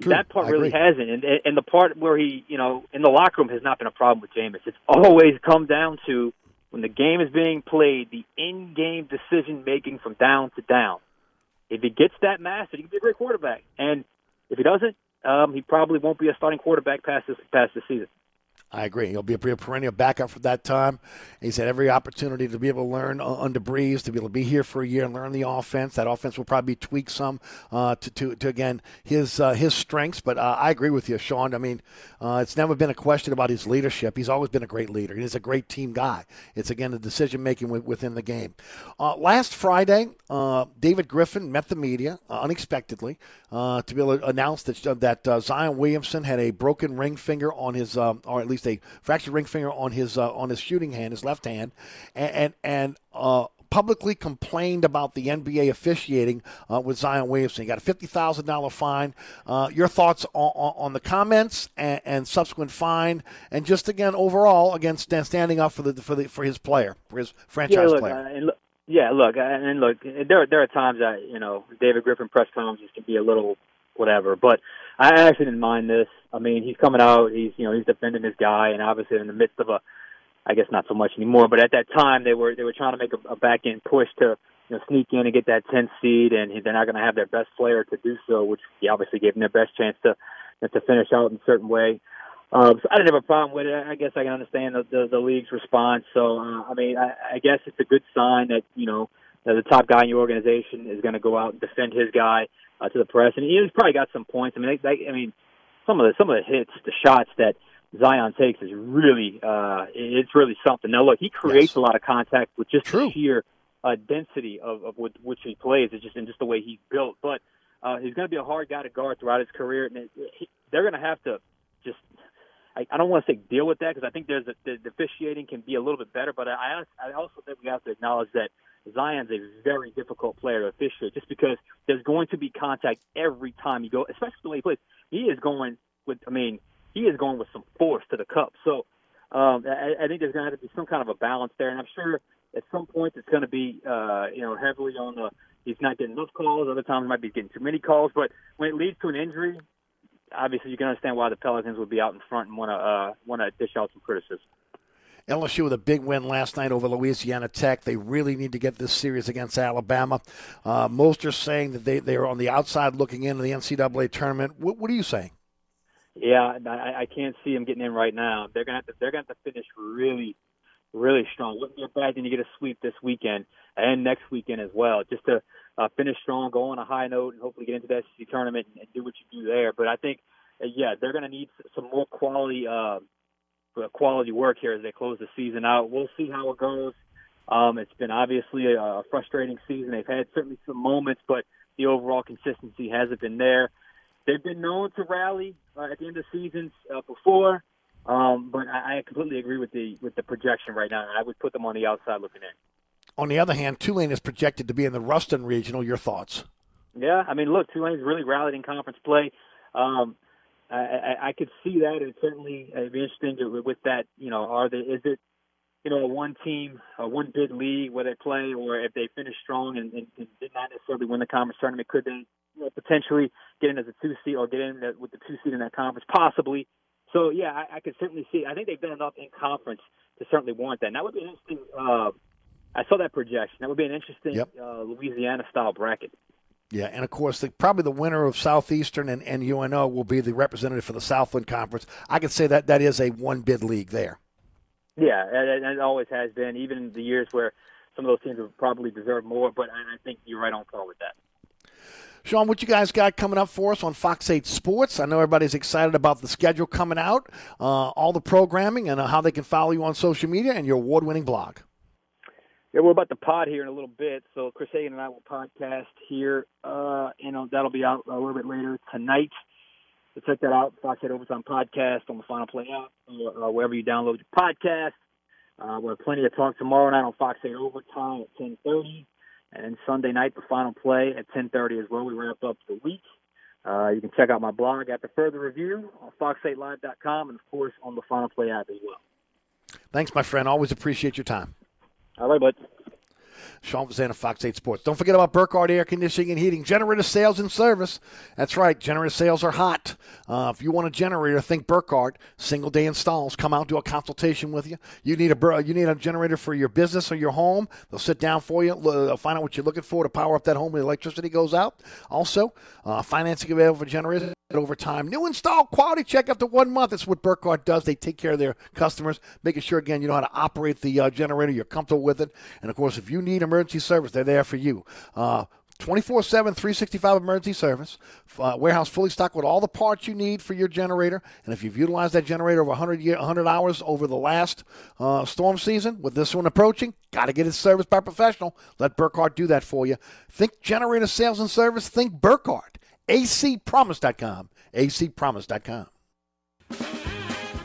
True. That part really hasn't. And the part where he, in the locker room has not been a problem with Jameis. It's always come down to when the game is being played, the in-game decision-making from down to down. If he gets that mastered, he can be a great quarterback. And if he doesn't, he probably won't be a starting quarterback past this season. I agree. He'll be a perennial backup for that time. He's had every opportunity to be able to learn under Brees, to be able to be here for a year and learn the offense. That offense will probably be tweaked some to again, his strengths. But I agree with you, Sean. I mean, it's never been a question about his leadership. He's always been a great leader. He's a great team guy. It's, again, the decision-making within the game. Last Friday, David Griffin met the media unexpectedly to be able to announce that Zion Williamson had a broken ring finger on his, or at least mistake, fractured ring finger on his shooting hand, his left hand, and publicly complained about the NBA officiating with Zion Williamson. He got a $50,000 fine. Your thoughts on the comments and subsequent fine, and just again overall against standing up for his player, for his franchise player. Look, there are times that David Griffin press conferences can be a little whatever, but I actually didn't mind this. I mean, he's coming out, he's defending his guy, and obviously in the midst of a, I guess not so much anymore, but at that time they were trying to make a back end push to sneak in and get that 10th seed, and they're not going to have their best player to do so, which he obviously gave them their best chance to finish out in a certain way. So I didn't have a problem with it. I guess I can understand the league's response. So I guess it's a good sign that the top guy in your organization is going to go out and defend his guy to the press, and he's probably got some points. I mean, some of the hits, the shots that Zion takes is really it's really something. Now look, he creates a lot of contact with just the sheer density of with which he plays. It's just the way he's built, but he's going to be a hard guy to guard throughout his career, and they're going to have to just. I don't want to say deal with that because I think the officiating can be a little bit better, but I also think we have to acknowledge that Zion's a very difficult player to officiate just because there's going to be contact every time you go, especially the way he plays. He is going with some force to the cup. So I think there's going to have to be some kind of a balance there, and I'm sure at some point it's going to be heavily on the he's not getting enough calls. Other times he might be getting too many calls, but when it leads to an injury, obviously, you can understand why the Pelicans would be out in front and want to dish out some criticism. LSU with a big win last night over Louisiana Tech. They really need to get this series against Alabama. Most are saying that they are on the outside looking into the NCAA tournament. What are you saying? Yeah, I can't see them getting in right now. They're going to have to finish really, really strong. Wouldn't be a bad thing to get a sweep this weekend and next weekend as well, just to finish strong, go on a high note, and hopefully get into the SEC tournament and do what you do there. But I think, they're going to need some more quality work here as they close the season out. We'll see how it goes. It's been obviously a frustrating season. They've had certainly some moments, but the overall consistency hasn't been there. They've been known to rally at the end of seasons before, but I completely agree with the projection right now. I would put them on the outside looking in. On the other hand, Tulane is projected to be in the Ruston Regional. Your thoughts? Yeah, I mean, look, Tulane's really rallied in conference play. I could see that, and certainly it'd be interesting with that. Is it a one-team, a one-bid league where they play, or if they finish strong and did not necessarily win the conference tournament, could they potentially get in as a two-seed or get in with the two-seed in that conference? Possibly. So, yeah, I could certainly see. I think they've done enough in conference to certainly warrant that. And that would be an interesting I saw that projection. That would be an interesting Louisiana-style bracket. Yeah, and of course, probably the winner of Southeastern and UNO will be the representative for the Southland Conference. I could say that is a one-bid league there. Yeah, and it always has been, even in the years where some of those teams have probably deserved more, but I think you're right on par with that. Sean, what you guys got coming up for us on Fox 8 Sports? I know everybody's excited about the schedule coming out, all the programming, and how they can follow you on social media and your award-winning blog. Yeah, we're about to pod here in a little bit, so Chris Hagan and I will podcast here, and that'll be out a little bit later tonight. So check that out, Fox 8 Overtime Podcast on the Final Play app, wherever you download your podcast. We'll have plenty of talk tomorrow night on Fox 8 Overtime at 10:30, and then Sunday night, the Final Play at 10:30 as well. We wrap up the week. You can check out my blog after further review on fox8live.com and, of course, on the Final Play app as well. Thanks, my friend. Always appreciate your time. All right, bud. Sean Vazana, Fox 8 Sports. Don't forget about Burkhardt Air Conditioning and Heating. Generator sales and service. That's right. Generator sales are hot. If you want a generator, think Burkhardt. Single day installs. Come out, do a consultation with you. You need a generator for your business or your home. They'll sit down for you. They'll find out what you're looking for to power up that home when electricity goes out. Also, financing available for generators. Over time, new install quality check after 1 month. That's what Burkhardt does. They take care of their customers, making sure, again, you know how to operate the generator, you're comfortable with it. And, of course, if you need emergency service, they're there for you. 24/7, 365 emergency service. Warehouse fully stocked with all the parts you need for your generator. And if you've utilized that generator over 100 hours over the last storm season, with this one approaching, got to get it serviced by a professional. Let Burkhardt do that for you. Think generator sales and service. Think Burkhardt. acpromise.com, acpromise.com.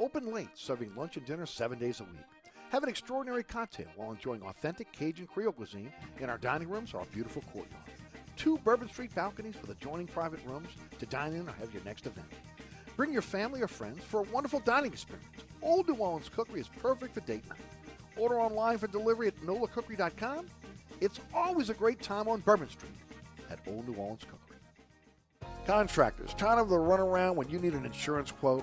Open late, serving lunch and dinner 7 days a week. Have an extraordinary cocktail while enjoying authentic Cajun Creole cuisine in our dining rooms or our beautiful courtyard. 2 Bourbon Street balconies with adjoining private rooms to dine in or have your next event. Bring your family or friends for a wonderful dining experience. Old New Orleans Cookery is perfect for date night. Order online for delivery at nolacookery.com. It's always a great time on Bourbon Street at Old New Orleans Cookery. Contractors, tired of the runaround when you need an insurance quote?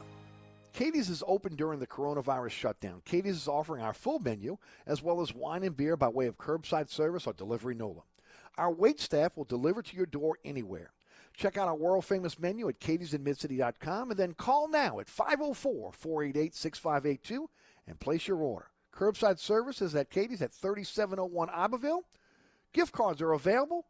Katie's is open during the coronavirus shutdown. Katie's is offering our full menu as well as wine and beer by way of curbside service or delivery NOLA. Our waitstaff will deliver to your door anywhere. Check out our world-famous menu at katiesinmidcity.com and then call now at 504-488-6582 and place your order. Curbside service is at Katie's at 3701 Iberville. Gift cards are available.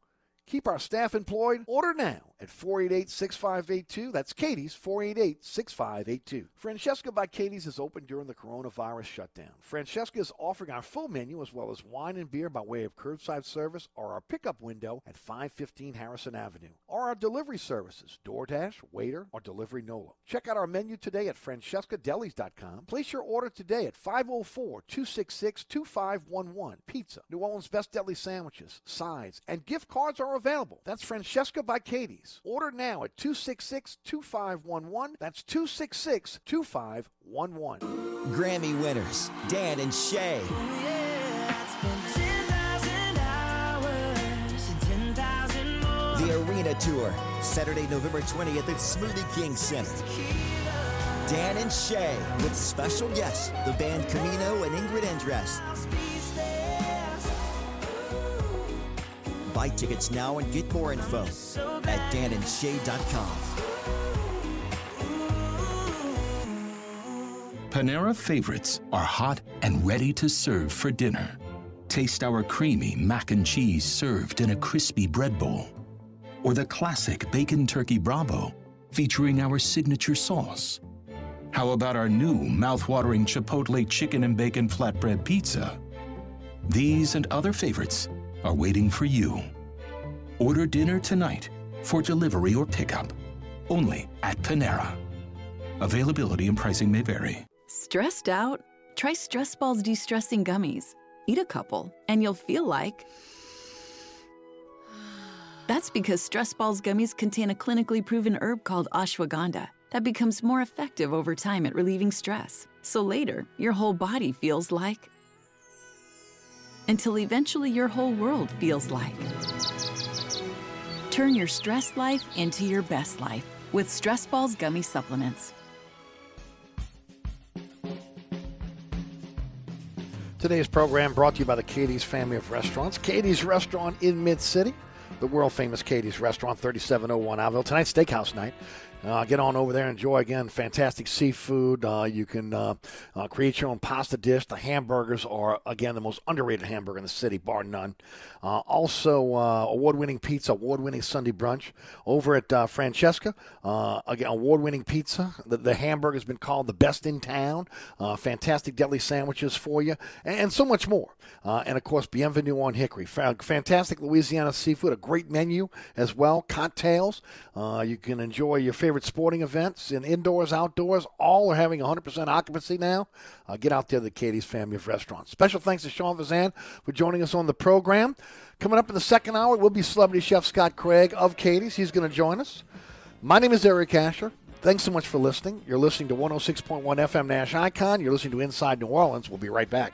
Keep our staff employed. Order now at 488-6582. That's Katie's, 488-6582. Francesca by Katie's is open during the coronavirus shutdown. Francesca is offering our full menu as well as wine and beer by way of curbside service or our pickup window at 515 Harrison Avenue or our delivery services, DoorDash, Waiter, or Delivery NOLA. Check out our menu today at francescadelis.com. Place your order today at 504-266-2511. Pizza, New Orleans' best deli sandwiches, sides, and gift cards are available. That's Francesca by Katie's. Order now at 266-2511. That's 266-2511. Grammy winners, Dan and Shay. Oh, yeah, it's been 10,000 hours, 10,000 more. The Arena Tour, Saturday, November 20th at Smoothie King Center. Dan and Shay with special guests, the band Camino and Ingrid Endress. Buy tickets now and get more info at danandshay.com. Panera favorites are hot and ready to serve for dinner. Taste our creamy mac and cheese served in a crispy bread bowl. Or the classic Bacon Turkey Bravo featuring our signature sauce. How about our new mouthwatering Chipotle Chicken and Bacon Flatbread Pizza? These and other favorites are waiting for you. Order dinner tonight for delivery or pickup only at Panera. Availability and pricing may vary. Stressed out? Try Stress Ball's de-stressing gummies. Eat a couple and you'll feel like... That's because Stress Ball's gummies contain a clinically proven herb called ashwagandha that becomes more effective over time at relieving stress. So later, your whole body feels like... until eventually your whole world feels like. Turn your stress life into your best life with Stress Ball's gummy supplements. Today's program brought to you by the Katie's family of restaurants. Katie's Restaurant in Mid-City, the world-famous Katie's Restaurant, 3701 Iberville. Tonight's steakhouse night. Get on over there and enjoy, again, fantastic seafood. You can create your own pasta dish. The hamburgers are, again, the most underrated hamburger in the city, bar none. Also, award-winning pizza, award-winning Sunday brunch over at Francesca. Again, award-winning pizza. The hamburger has been called the best in town. Fantastic deli sandwiches for you, and so much more. And, of course, Bienvenue on Hickory. Fantastic Louisiana seafood, a great menu as well, cocktails. You can enjoy your favorite sporting events in indoors, outdoors, all are having 100% occupancy now. Get out there to the Katie's family of restaurants. Special thanks to Sean Vazana for joining us on the program. Coming up in the second hour, we'll be celebrity chef Scott Craig of Katie's. He's going to join us. My name is Eric Asher. Thanks so much for listening. You're listening to 106.1 FM Nash Icon. You're listening to Inside New Orleans. We'll be right back.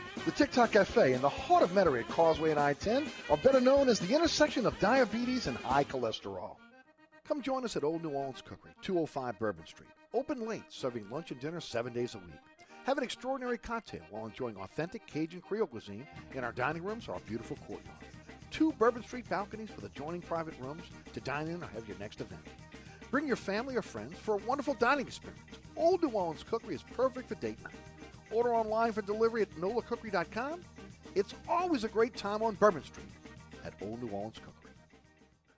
The Tick Tock Cafe in the heart of Metairie at Causeway and I-10 are better known as the intersection of diabetes and high cholesterol. Come join us at Old New Orleans Cookery, 205 Bourbon Street. Open late, serving lunch and dinner 7 days a week. Have an extraordinary cocktail while enjoying authentic Cajun Creole cuisine in our dining rooms or our beautiful courtyard. 2 Bourbon Street balconies with adjoining private rooms to dine in or have your next event. Bring your family or friends for a wonderful dining experience. Old New Orleans Cookery is perfect for date night. Order online for delivery at nolacookery.com. It's always a great time on Bourbon Street at Old New Orleans Cookery.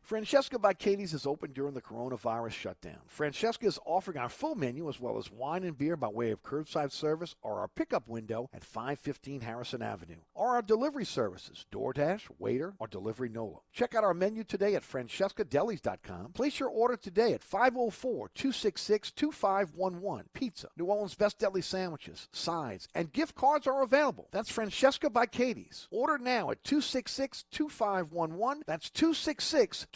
Francesca by Katie's is open during the coronavirus shutdown. Francesca is offering our full menu as well as wine and beer by way of curbside service or our pickup window at 515 Harrison Avenue or our delivery services, DoorDash, Waiter, or Delivery Nola. Check out our menu today at francescadelis.com. Place your order today at 504-266-2511. Pizza, New Orleans' best deli sandwiches, sides, and gift cards are available. That's Francesca by Katie's. Order now at 266-2511. That's 266-2511.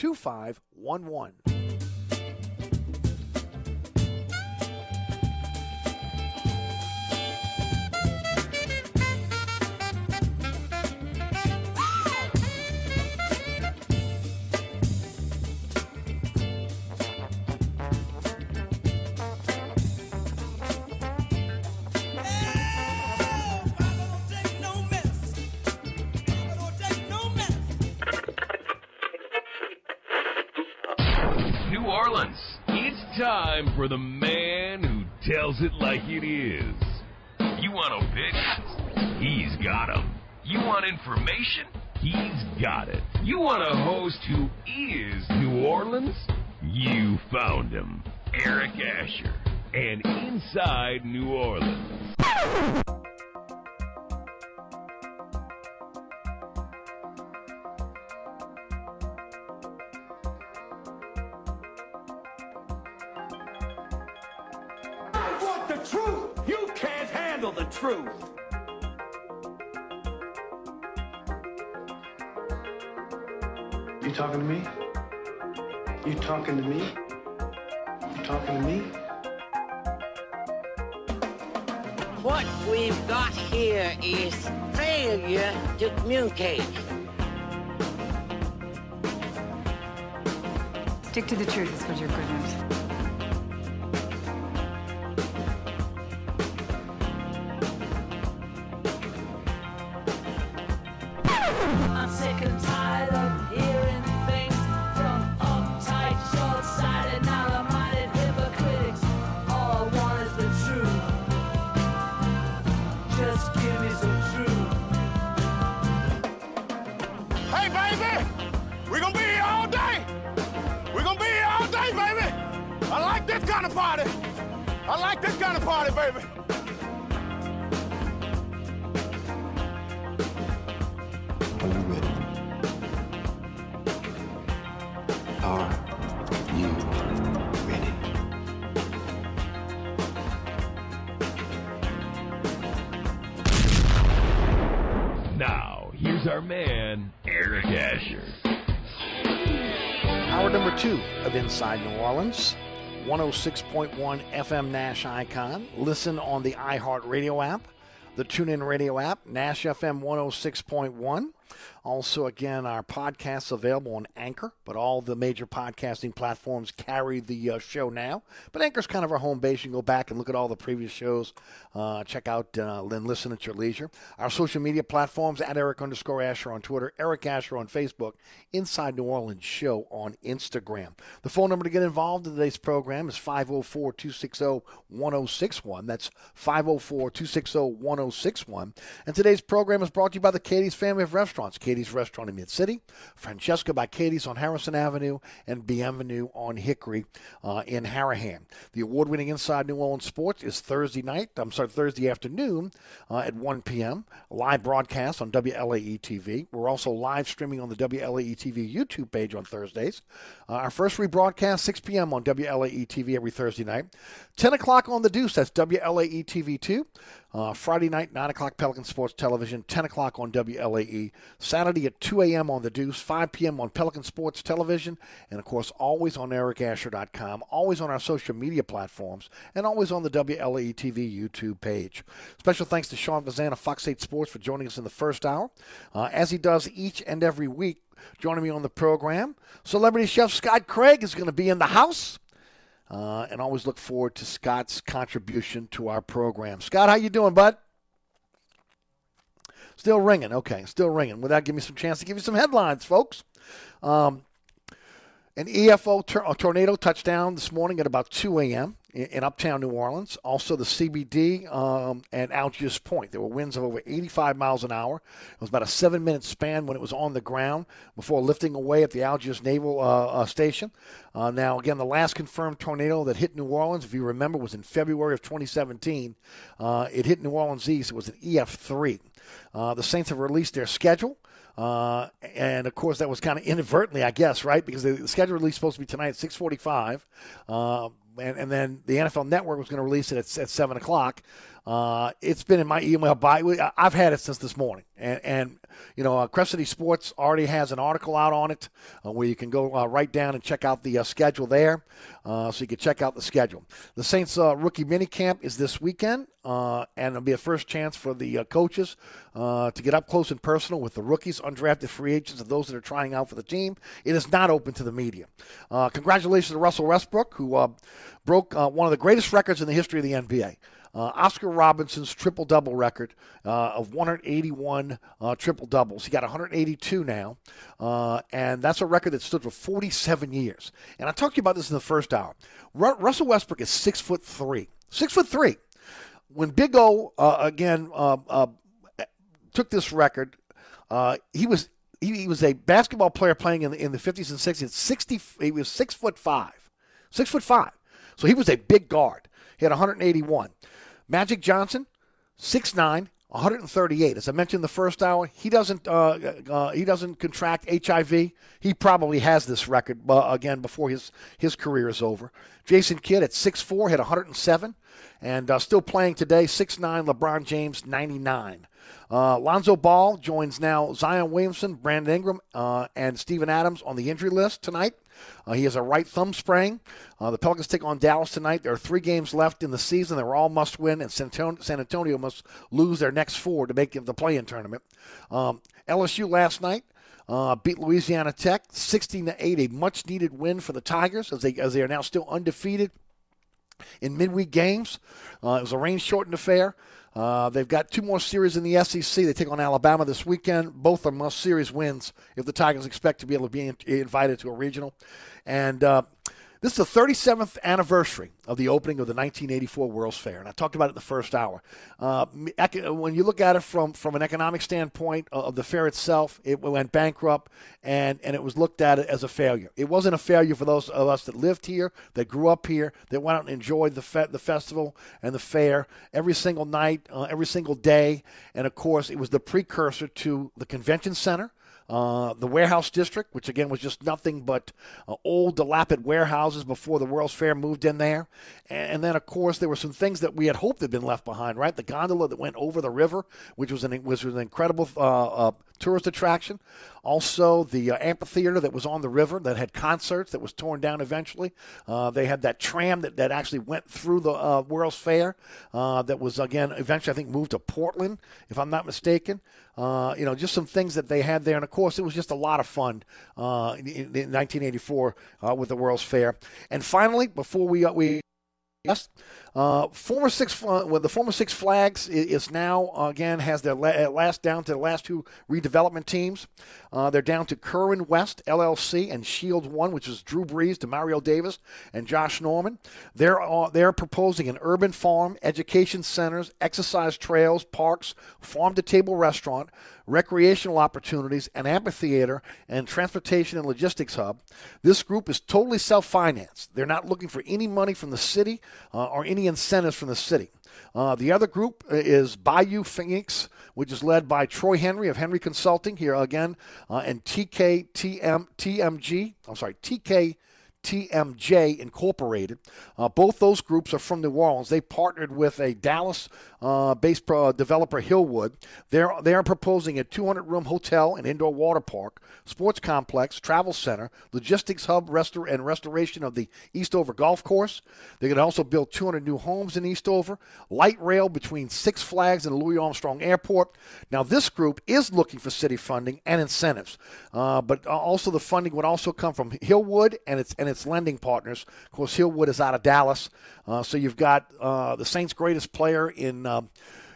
For the man who tells it like it is. You want opinions? He's got them. You want information? He's got it. You want a host who is New Orleans? You found him. Eric Asher. And Inside New Orleans. Truth. You talking to me? You talking to me? You talking to me? What we've got here is failure to communicate. Stick to the truth is what you're good at. Inside New Orleans, 106.1 FM Nash Icon. Listen on the iHeart Radio app, the TuneIn Radio app, Nash FM 106.1. Also, again, our podcasts available on Anchor, but all the major podcasting platforms carry the show now. But Anchor's kind of our home base. You can go back and look at all the previous shows. Check out and listen at your leisure. Our social media platforms, at Eric_Asher on Twitter, Eric Asher on Facebook, Inside New Orleans Show on Instagram. The phone number to get involved in today's program is 504-260-1061. That's 504-260-1061. And today's program is brought to you by the Katie's Family of Restaurants. Katie's Katie's Restaurant in Mid-City, Francesca by Katie's on Harrison Avenue, and Bienvenue on Hickory in Harahan. The award-winning Inside New Orleans Sports is Thursday afternoon at 1 p.m., live broadcast on WLAE-TV. We're also live streaming on the WLAE-TV YouTube page on Thursdays. Our first rebroadcast, 6 p.m. on WLAE-TV every Thursday night. 10 o'clock on The Deuce, that's WLAE-TV2. Friday night, 9 o'clock, Pelican Sports Television, 10 o'clock on WLAE. Saturday at 2 a.m. on The Deuce, 5 p.m. on Pelican Sports Television, and, of course, always on ericasher.com, always on our social media platforms, and always on the WLAE TV YouTube page. Special thanks to Sean Vazana, Fox 8 Sports, for joining us in the first hour. As he does each and every week, joining me on the program, celebrity chef Scott Craig is going to be in the house. And always look forward to Scott's contribution to our program. Scott, how you doing, bud? Still ringing. Okay, still ringing. Without giving me some chance to give you some headlines, folks. An EFO tornado touchdown this morning at about 2 a.m. in uptown New Orleans. Also the CBD at Algiers Point. There were winds of over 85 miles an hour. It was about a 7-minute span when it was on the ground before lifting away at the Algiers Naval Station. Now, again, the last confirmed tornado that hit New Orleans, if you remember, was in February of 2017. It hit New Orleans East. It was an EF3. The Saints have released their schedule. And, of course, that was kind of inadvertently, I guess, right? Because the schedule release is supposed to be tonight at 6:45. And then the NFL Network was going to release it at 7 o'clock. It's been in my email. I've had it since this morning. And you know, Crest City Sports already has an article out on it where you can go right down and check out the schedule there. So you can check out the schedule. The Saints rookie minicamp is this weekend, and it'll be a first chance for the coaches to get up close and personal with the rookies, undrafted free agents, and those that are trying out for the team. It is not open to the media. Congratulations to Russell Westbrook, who broke one of the greatest records in the history of the NBA. Oscar Robertson's triple-double record of 181 triple-doubles. He got 182 now, and that's a record that stood for 47 years. And I talked to you about this in the first hour. Russell Westbrook is 6'3". 6'3". When Big O, took this record, he was a basketball player playing in the 50s and 60s. He was 6'5". 6'5". So he was a big guard. He had 181. Magic Johnson, 6'9", 138. As I mentioned in the first hour, he doesn't contract HIV. He probably has this record again before his career is over. Jason Kidd at 6'4", had 107, and still playing today. 6'9", LeBron James, 99. Lonzo Ball joins now Zion Williamson, Brandon Ingram, and Steven Adams on the injury list tonight. He has a right thumb sprain. The Pelicans take on Dallas tonight. There are 3 games left in the season. They were all must win, and San Antonio must lose their next 4 to make it the play-in tournament. LSU last night beat Louisiana Tech 16-8, a much-needed win for the Tigers as they are now still undefeated in midweek games. It was a rain-shortened affair. They've got 2 more series in the SEC. They take on Alabama this weekend. Both are must-series wins if the Tigers expect to be able to be invited to a regional. And this is the 37th anniversary of the opening of the 1984 World's Fair, and I talked about it in the first hour. When you look at it from an economic standpoint of the fair itself, it went bankrupt, and it was looked at as a failure. It wasn't a failure for those of us that lived here, that grew up here, that went out and enjoyed the festival and the fair every single night, every single day. And, of course, it was the precursor to the convention center, the warehouse district, which again was just nothing but old dilapidated warehouses before the World's Fair moved in there. And then, of course, there were some things that we had hoped had been left behind, right? The gondola that went over the river, which was an incredible tourist attraction. Also, the amphitheater that was on the river that had concerts that was torn down eventually. They had that tram that actually went through the World's Fair that was, again, eventually, I think, moved to Portland, if I'm not mistaken. You know, just some things that they had there. And, of course, it was just a lot of fun in 1984 with the World's Fair. And finally, before we The former Six Flags is now, again, has their last down to the last two redevelopment teams. They're down to Curran West, LLC, and Shield One, which is Drew Brees, DeMario Davis, and Josh Norman. They're proposing an urban farm, education centers, exercise trails, parks, farm-to-table restaurant, recreational opportunities, an amphitheater, and transportation and logistics hub. This group is totally self-financed. They're not looking for any money from the city or any incentives from the city. The other group is Bayou Phoenix, which is led by Troy Henry of Henry Consulting here again, and TKTMJ Incorporated. Both those groups are from New Orleans. They partnered with a Dallas-based developer, Hillwood. They are proposing a 200-room hotel, an indoor water park, sports complex, travel center, logistics hub, and restoration of the Eastover Golf Course. They're going to also build 200 new homes in Eastover, light rail between Six Flags and Louis Armstrong Airport. Now, this group is looking for city funding and incentives, but also the funding would also come from Hillwood and its lending partners. Of course, Hillwood is out of Dallas, so you've got the Saints' greatest player in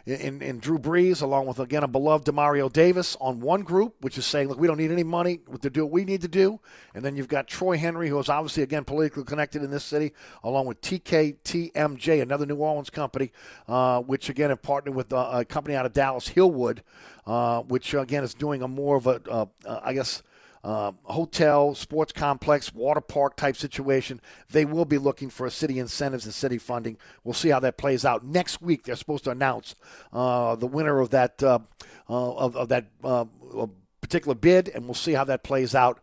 Drew Brees, along with, again, a beloved DeMario Davis on one group, which is saying, look, we don't need any money to do what we need to do. And then you've got Troy Henry, who is obviously, again, politically connected in this city, along with TKTMJ, another New Orleans company, which, again, have partnered with a company out of Dallas, Hillwood, which, again, is doing a more of a, I guess, hotel, sports complex, water park type situation. They will be looking for city incentives and city funding. We'll see how that plays out. Next week, they're supposed to announce the winner of that particular bid, and we'll see how that plays out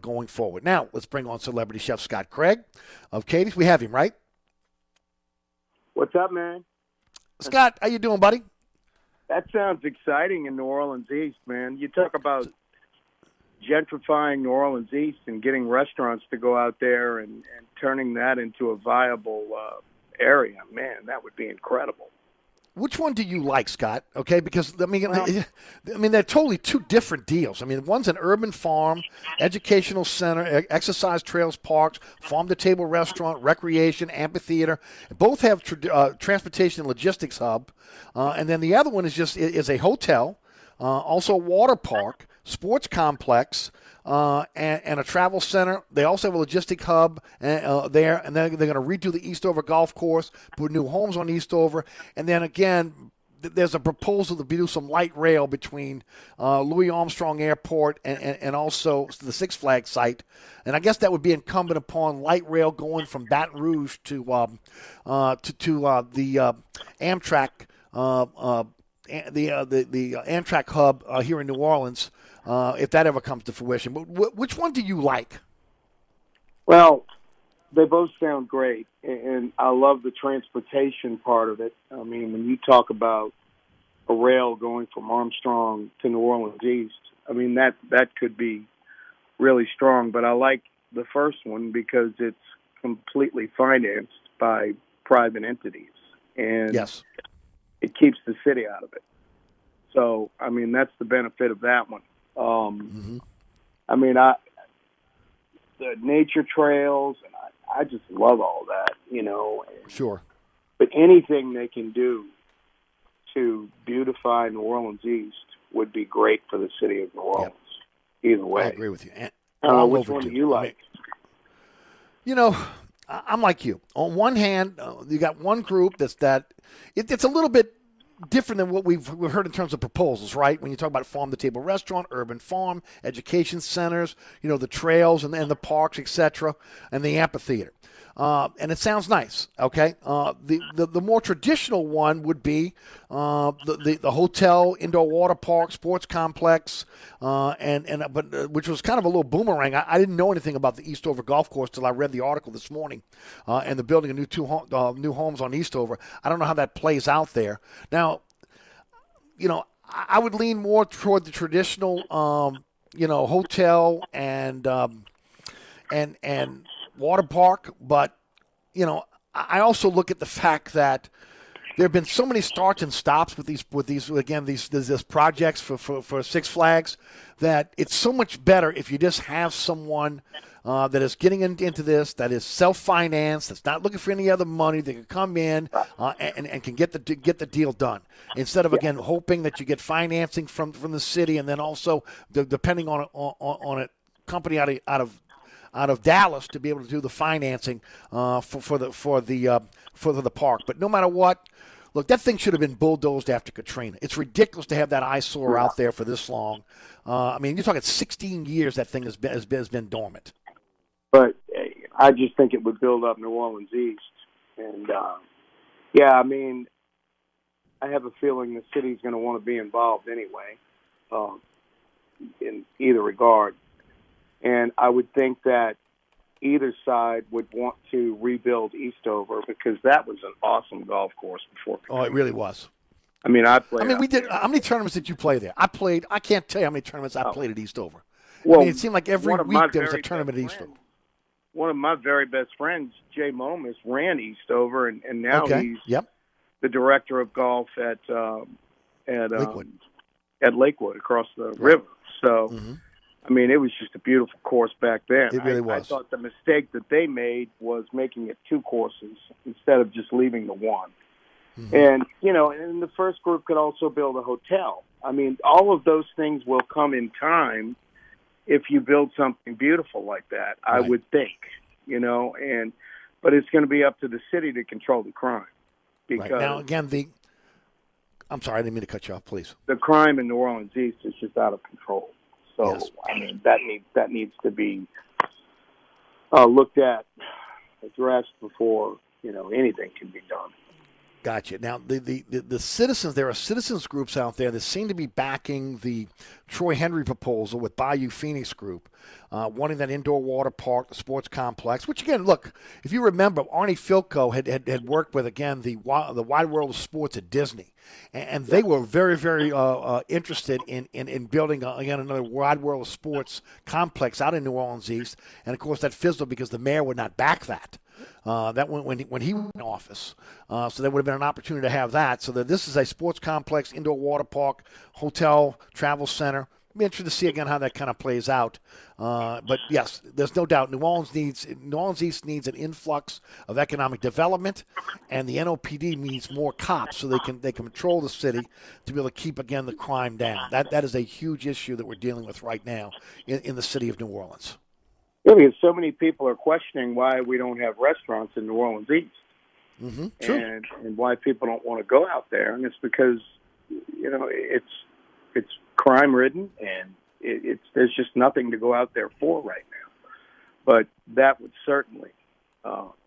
going forward. Now, let's bring on celebrity chef Scott Craig of Katie's. We have him, right? What's up, man? Scott, how you doing, buddy? That sounds exciting in New Orleans East, man. You talk about gentrifying New Orleans East and getting restaurants to go out there and turning that into a viable area. Man, that would be incredible. Which one do you like, Scott? Okay, because, I mean, they're totally two different deals. I mean, one's an urban farm, educational center, exercise trails, parks, farm-to-table restaurant, recreation, amphitheater. Both have transportation and logistics hub. And then the other one is just is a hotel, also a water park, sports complex, and a travel center. They also have a logistic hub there, and then they're going to redo the Eastover Golf Course, put new homes on Eastover, and then again, there's a proposal to do some light rail between Louis Armstrong Airport and also the Six Flags site. And I guess that would be incumbent upon light rail going from Baton Rouge to the Amtrak Amtrak hub here in New Orleans, if that ever comes to fruition. But which one do you like? Well, they both sound great, and I love the transportation part of it. I mean, when you talk about a rail going from Armstrong to New Orleans East, I mean, that could be really strong. But I like the first one because it's completely financed by private entities. And yes, it keeps the city out of it. So, I mean, that's the benefit of that one. Mm-hmm. I mean, the nature trails, and I just love all that, you know. Sure. But anything they can do to beautify New Orleans East would be great for the city of New Orleans. Yep. Either way. I agree with you. Which one do you like? You know, I'm like you. On one hand, you got one group that's a little bit different than what we've heard in terms of proposals, right? When you talk about farm-to-table restaurant, urban farm, education centers, you know, the trails and the parks, etc., and the amphitheater. And it sounds nice, okay? The more traditional one would be the hotel, indoor water park, sports complex, but which was kind of a little boomerang. I didn't know anything about the Eastover Golf Course till I read the article this morning, and the building of new homes on Eastover. I don't know how that plays out there. Now, you know, I would lean more toward the traditional, you know, hotel and water park, but, you know, I also look at the fact that There have been so many starts and stops with these projects for Six Flags that it's so much better if you just have someone that is getting into this, that is self-financed, that's not looking for any other money, that can come in and can get the deal done. Instead of, again, hoping that you get financing from the city and then also depending on a company out of Dallas to be able to do the financing for the park. But no matter what, look, that thing should have been bulldozed after Katrina. It's ridiculous to have that eyesore out there for this long. I mean, you're talking 16 years that thing has been dormant. But I just think it would build up New Orleans East. And, I mean, I have a feeling the city's going to want to be involved anyway in either regard. And I would think that either side would want to rebuild Eastover because that was an awesome golf course before. Oh, it really was. I mean, we did. How many tournaments did you play there? I can't tell you how many tournaments I played at Eastover. Well, I mean, it seemed like every week there was a tournament at Eastover. One of my very best friends, Jay Momus, ran Eastover, and now he's the director of golf at Lakewood across the river. So. Mm-hmm. I mean, it was just a beautiful course back then. It really was. I thought the mistake that they made was making it two courses instead of just leaving the one. Mm-hmm. And, you know, and the first group could also build a hotel. I mean, all of those things will come in time if you build something beautiful like that, I would think, you know. But it's going to be up to the city to control the crime. Because now, again, I'm sorry, I didn't mean to cut you off, please. The crime in New Orleans East is just out of control. So, yes. I mean, that needs to be looked at, addressed before, you know, anything can be done. Gotcha. Now, the citizens, there are citizens groups out there that seem to be backing the Troy Henry proposal with Bayou Phoenix Group, wanting that indoor water park, the sports complex, which, again, look, if you remember, Arnie Filco had worked with, again, the Wide World of Sports at Disney, and they were very, very interested in building, again, another Wide World of Sports complex out in New Orleans East, and, of course, that fizzled because the mayor would not back that. That went when he was in office. So there would have been an opportunity to have that. So that this is a sports complex, indoor water park, hotel, travel center. I'd be interested to see again how that kind of plays out. But yes, there's no doubt New Orleans East needs an influx of economic development, and the NOPD needs more cops so they can control the city to be able to keep again the crime down. That is a huge issue that we're dealing with right now in the city of New Orleans. Yeah, because so many people are questioning why we don't have restaurants in New Orleans East, and why people don't want to go out there, and it's because you know it's crime ridden, and there's just nothing to go out there for right now. But that would certainly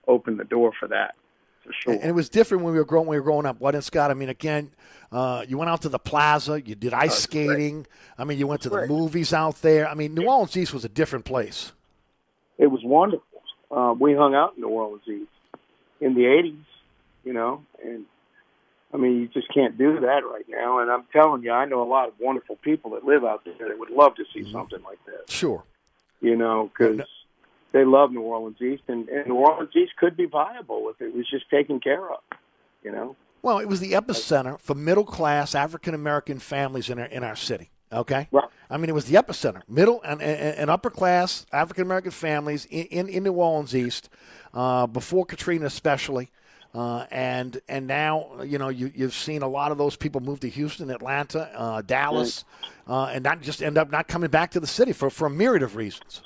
open the door for that. Sure. And it was different when we were growing up, wasn't it, Scott? I mean, again, you went out to the plaza, you did ice skating. Right. I mean, you went to the movies out there. I mean, New Orleans East was a different place. It was wonderful. We hung out in New Orleans East in the 80s, you know, and, I mean, you just can't do that right now. And I'm telling you, I know a lot of wonderful people that live out there that would love to see something like that. Sure. You know, because... They love New Orleans East, and New Orleans East could be viable if it was just taken care of, you know. Well, it was the epicenter for middle-class African-American families in our city, okay? Right. I mean, it was the epicenter, middle and upper-class African-American families in New Orleans East, before Katrina especially. And now, you know, you've seen a lot of those people move to Houston, Atlanta, Dallas, and not just end up not coming back to the city for a myriad of reasons.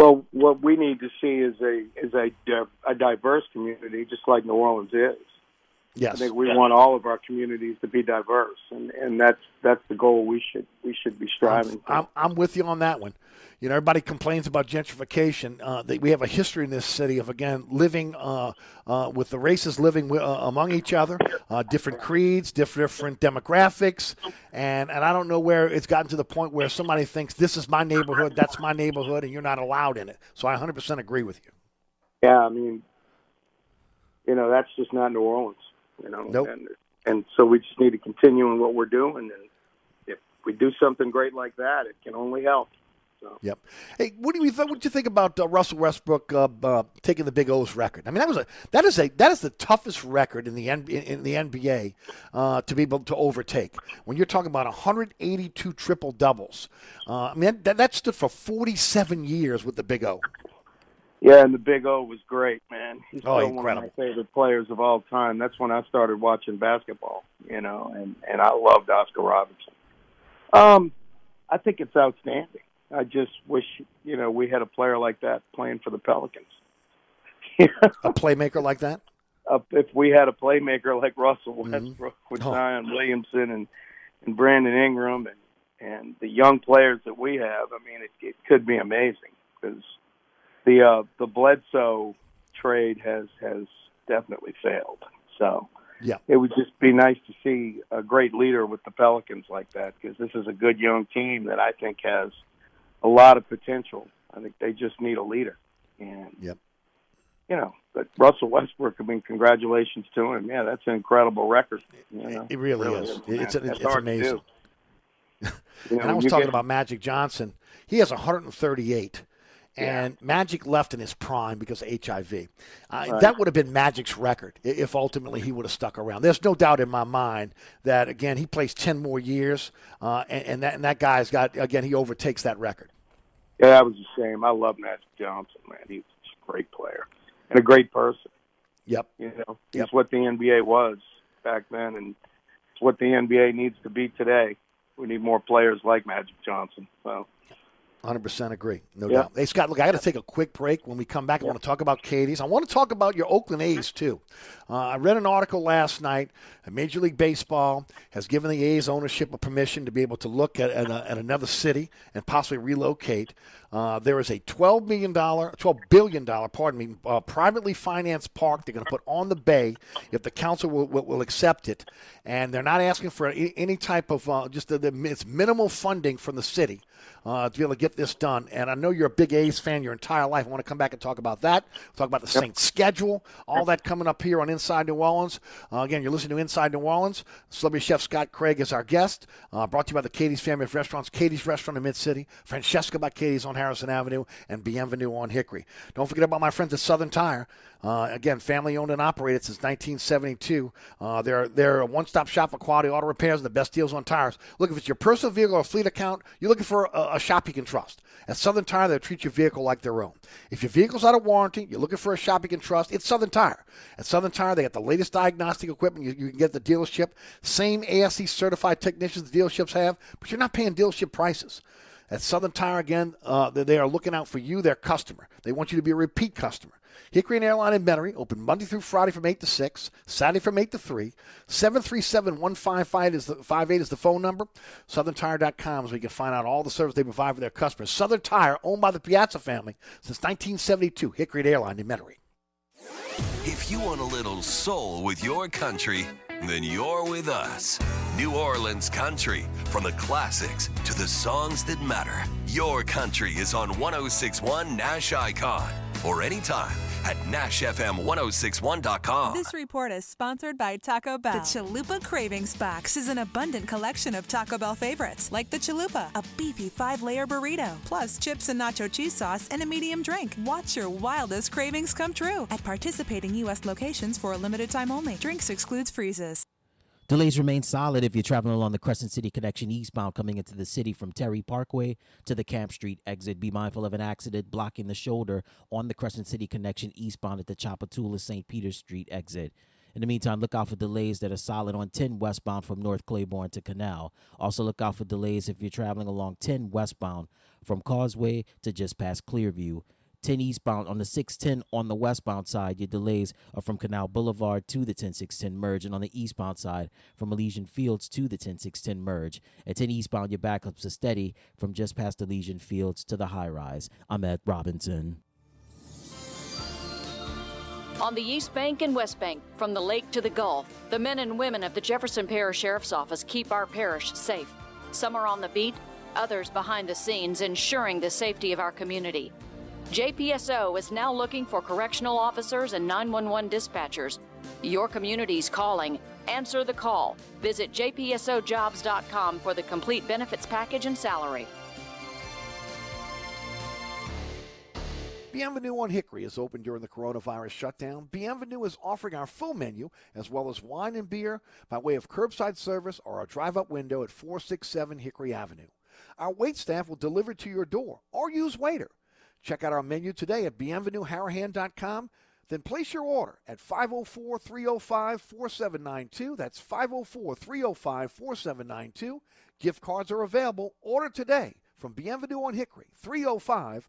Well, what we need to see is a diverse community, just like New Orleans is. Yes, I think we want all of our communities to be diverse, and that's the goal we should be striving for. I'm with you on that one. You know, everybody complains about gentrification. We have a history in this city of, again, living with the races living among each other, different creeds, different demographics. And I don't know where it's gotten to the point where somebody thinks this is my neighborhood, that's my neighborhood, and you're not allowed in it. So I 100% agree with you. Yeah, I mean, you know, that's just not New Orleans. You know, nope. And so we just need to continue in what we're doing. And if we do something great like that, it can only help. So. Yep. Hey, what do you think about Russell Westbrook taking the Big O's record? I mean, that is the toughest record in the NBA to be able to overtake. When you're talking about 182 triple doubles, I mean that stood for 47 years with the Big O. Yeah, and the Big O was great, man. He's still one of my favorite players of all time. That's when I started watching basketball, you know, and I loved Oscar Robertson. I think it's outstanding. I just wish, you know, we had a player like that playing for the Pelicans. A playmaker like that? If we had a playmaker like Russell Westbrook with Zion Williamson and Brandon Ingram and the young players that we have, I mean, it could be amazing because the Bledsoe trade has definitely failed. So yeah, it would just be nice to see a great leader with the Pelicans like that because this is a good young team that I think has a lot of potential. I think they just need a leader. And, you know, but Russell Westbrook, I mean, congratulations to him. Yeah, that's an incredible record. You know? It really is. It's amazing. You know, and I was talking about Magic Johnson. He has 138. And Magic left in his prime because of HIV. That would have been Magic's record if ultimately he would have stuck around. There's no doubt in my mind that, again, he plays 10 more years, and that guy's got, again, he overtakes that record. Yeah, that was a shame. I love Magic Johnson, man. He's a great player and a great person. Yep. You know, it's what the NBA was back then, and it's what the NBA needs to be today. We need more players like Magic Johnson, so... 100% agree, no doubt. Hey, Scott, look, I got to take a quick break. When we come back, I want to talk about Katie's. I want to talk about your Oakland A's, too. I read an article last night. Major League Baseball has given the A's ownership a permission to be able to look at another city and possibly relocate. There is a $12 billion privately financed park they're going to put on the bay if the council will accept it. And they're not asking for any type of it's minimal funding from the city to be able to get this done. And I know you're a big A's fan your entire life. I want to come back and talk about that. We'll talk about the Saints schedule, all that coming up here on Inside New Orleans. Again, you're listening to Inside New Orleans. Celebrity chef Scott Craig is our guest. Brought to you by the Katie's family of restaurants. Katie's Restaurant in Mid-City. Francesca by Katie's on Harrison Avenue, and Bienvenue on Hickory. Don't forget about my friends at Southern Tire. Again, family-owned and operated since 1972. They're a one-stop shop for quality auto repairs and the best deals on tires. Look, if it's your personal vehicle or fleet account, you're looking for a shop you can trust. At Southern Tire, they'll treat your vehicle like their own. If your vehicle's out of warranty, you're looking for a shop you can trust, it's Southern Tire. At Southern Tire, they got the latest diagnostic equipment you can get at the dealership. Same ASC-certified technicians the dealerships have, but you're not paying dealership prices. At Southern Tire, again, they are looking out for you, their customer. They want you to be a repeat customer. Hickory and Airline in Metairie, open Monday through Friday from 8 to 6, Saturday from 8 to 3. 737-158 is the phone number. SouthernTire.com is where you can find out all the service they provide for their customers. Southern Tire, owned by the Piazza family since 1972. Hickory and Airline in Metairie. If you want a little soul with your country, then you're with us. New Orleans Country, from the classics to the songs that matter. Your Country is on 106.1 Nash Icon or anytime at NashFM1061.com. This report is sponsored by Taco Bell. The Chalupa Cravings Box is an abundant collection of Taco Bell favorites, like the Chalupa, a beefy 5-layer burrito, plus chips and nacho cheese sauce and a medium drink. Watch your wildest cravings come true at participating U.S. locations for a limited time only. Drinks excludes freezes. Delays remain solid if you're traveling along the Crescent City Connection eastbound coming into the city from Terry Parkway to the Camp Street exit. Be mindful of an accident blocking the shoulder on the Crescent City Connection eastbound at the Chapatula St. Peter Street exit. In the meantime, look out for delays that are solid on 10 westbound from North Claiborne to Canal. Also look out for delays if you're traveling along 10 westbound from Causeway to just past Clearview. 10 eastbound on the 610 on the westbound side, your delays are from Canal Boulevard to the 10610 merge, and on the eastbound side from Elysian Fields to the 10610 merge. At 10 eastbound, your backups are steady from just past Elysian Fields to the high-rise. I'm Ed Robinson. On the East Bank and West Bank, from the lake to the Gulf, the men and women of the Jefferson Parish Sheriff's Office keep our parish safe. Some are on the beat, others behind the scenes, ensuring the safety of our community. JPSO is now looking for correctional officers and 911 dispatchers. Your community's calling. Answer the call. Visit jpsojobs.com for the complete benefits package and salary. Bienvenue on Hickory is open during the coronavirus shutdown. Bienvenue is offering our full menu as well as wine and beer by way of curbside service or our drive-up window at 467 Hickory Avenue. Our wait staff will deliver to your door or use waiter. Check out our menu today at bienvenueharahan.com. Then place your order at 504-305-4792. That's 504-305-4792. Gift cards are available. Order today from Bienvenue on Hickory, 305-4792.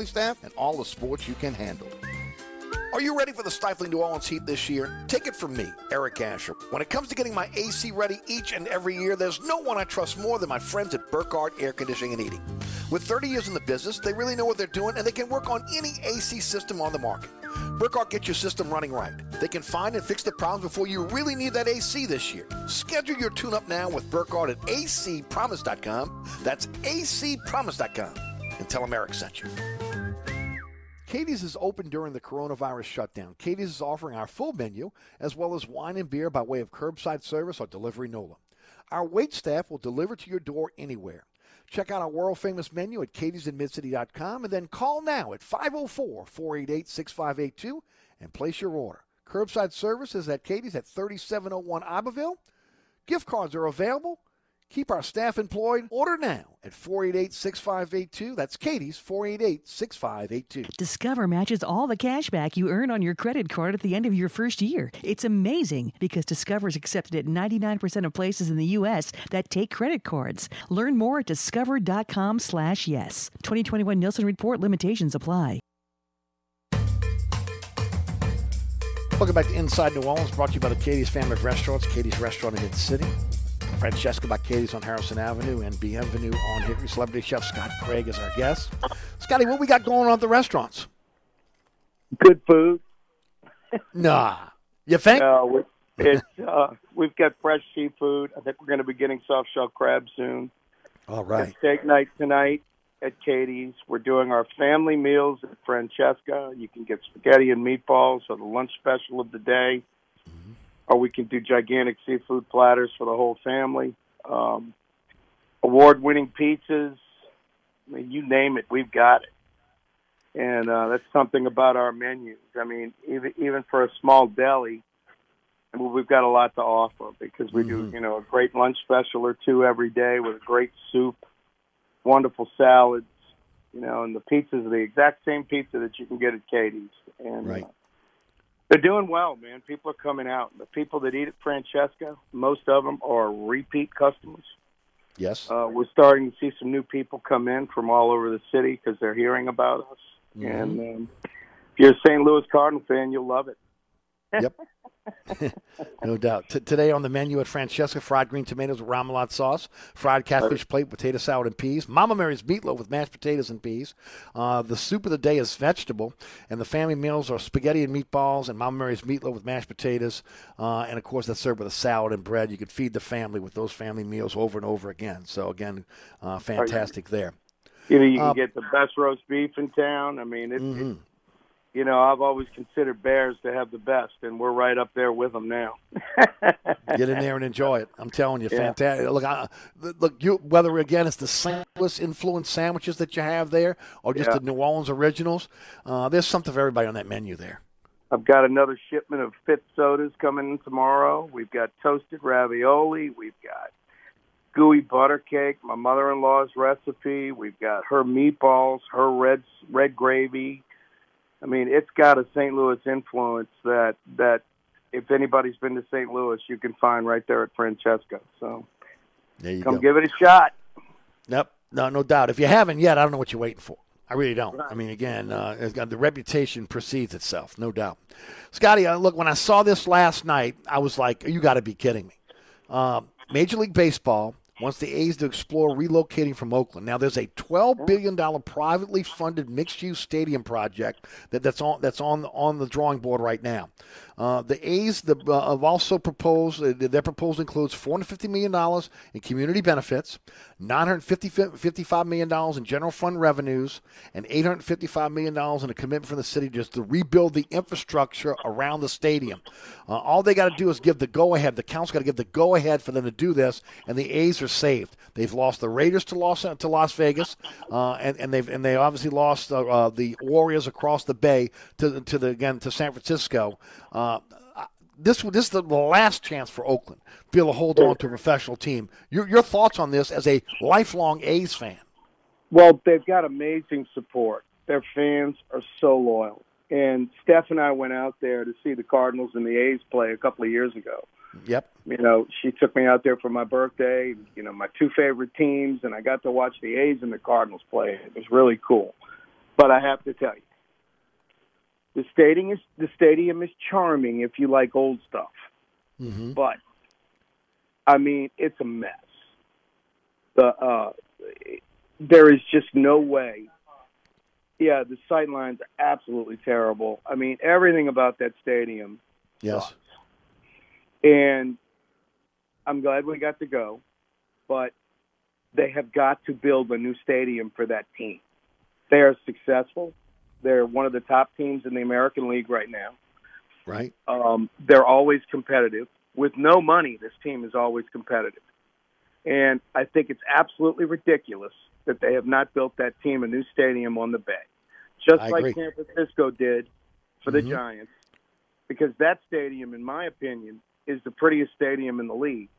staff, and all the sports you can handle. Are you ready for the stifling New Orleans heat this year? Take it from me, Eric Asher. When it comes to getting my AC ready each and every year, there's no one I trust more than my friends at Burkhardt Air Conditioning and Heating. With 30 years in the business, they really know what they're doing, and they can work on any AC system on the market. Burkhardt gets your system running right. They can find and fix the problems before you really need that AC this year. Schedule your tune-up now with Burkhardt at acpromise.com. That's acpromise.com. And tell them Eric sent you. Katie's is open during the coronavirus shutdown. Katie's is offering our full menu as well as wine and beer by way of curbside service or delivery NOLA. Our wait staff will deliver to your door anywhere. Check out our world-famous menu at katiesinmidcity.com and then call now at 504-488-6582 and place your order. Curbside service is at Katie's at 3701 Iberville. Gift cards are available. Keep our staff employed. Order now at 488-6582. That's Katie's, 488-6582. Discover matches all the cash back you earn on your credit card at the end of your first year. It's amazing because Discover is accepted at 99% of places in the U.S. that take credit cards. Learn more at discover.com/yes. 2021 Nielsen Report limitations apply. Welcome back to Inside New Orleans, brought to you by the Katie's family of restaurants, Katie's Restaurant in Mid-City. Francesca by Katie's on Harrison Avenue, and Bienvenue on Hickory. Celebrity chef Scott Craig is our guest. Scotty, what we got going on at the restaurants? Good food. Nah. You think? No. We've got fresh seafood. I think we're going to be getting soft-shell crab soon. All right. It's steak night tonight at Katie's. We're doing our family meals at Francesca. You can get spaghetti and meatballs or the lunch special of the day. Or we can do gigantic seafood platters for the whole family. Award-winning pizzas. I mean, you name it, we've got it. And that's something about our menus. I mean, even for a small deli, I mean, we've got a lot to offer because we do, a great lunch special or two every day with a great soup, wonderful salads, and the pizzas are the exact same pizza that you can get at Katie's. And, right. They're doing well, man. People are coming out. The people that eat at Francesca, most of them are repeat customers. Yes. We're starting to see some new people come in from all over the city because they're hearing about us. Mm-hmm. And if you're a St. Louis Cardinal fan, you'll love it. Yep. No doubt. Today on the menu at Francesca, fried green tomatoes with remoulade sauce, fried catfish plate, potato salad and peas, Mama Mary's meatloaf with mashed potatoes and peas. The soup of the day is vegetable, and the family meals are spaghetti and meatballs and Mama Mary's meatloaf with mashed potatoes. And, of course, that's served with a salad and bread. You can feed the family with those family meals over and over again. So, again, fantastic there. You can get the best roast beef in town. I mean, it's I've always considered Bears to have the best, and we're right up there with them now. Get in there and enjoy it. I'm telling you, fantastic. Look, whether, again, it's the St. Louis-influenced sandwiches that you have there or just the New Orleans originals, there's something for everybody on that menu there. I've got another shipment of Fifth sodas coming in tomorrow. We've got toasted ravioli. We've got gooey butter cake, my mother-in-law's recipe. We've got her meatballs, her red gravy. I mean, it's got a St. Louis influence that if anybody's been to St. Louis, you can find right there at Francesca. So come give it a shot. Yep. No doubt. If you haven't yet, I don't know what you're waiting for. I really don't. Right. I mean, again, the reputation precedes itself, no doubt. Scotty, look, when I saw this last night, I was like, you got to be kidding me. Major League Baseball wants the A's to explore relocating from Oakland. Now, there's a $12 billion privately funded mixed-use stadium project that's on the drawing board right now. The A's have also proposed, their proposal includes $450 million in community benefits, $955 million in general fund revenues, and $855 million in a commitment from the city just to rebuild the infrastructure around the stadium. All they got to do is give the go-ahead. The council got to give the go-ahead for them to do this, and the A's are saved. They've lost the Raiders to Las Vegas, and they obviously lost the Warriors across the bay to San Francisco. This is the last chance for Oakland to be able to hold on to a professional team. Your thoughts on this as a lifelong A's fan? Well, they've got amazing support. Their fans are so loyal. And Steph and I went out there to see the Cardinals and the A's play a couple of years ago. Yep. You know, she took me out there for my birthday, you know, my two favorite teams, and I got to watch the A's and the Cardinals play. It was really cool. But I have to tell you, the stadium is charming if you like old stuff. Mm-hmm. But, I mean, it's a mess. There is just no way. Yeah, the sight lines are absolutely terrible. I mean, everything about that stadium. Yes. Sucks. And I'm glad we got to go, but they have got to build a new stadium for that team. They are successful. They're one of the top teams in the American League right now. Right. They're always competitive. With no money, this team is always competitive. And I think it's absolutely ridiculous that they have not built that team a new stadium on the Bay, just like San Francisco did for the Giants, because that stadium, in my opinion, is the prettiest stadium in the league,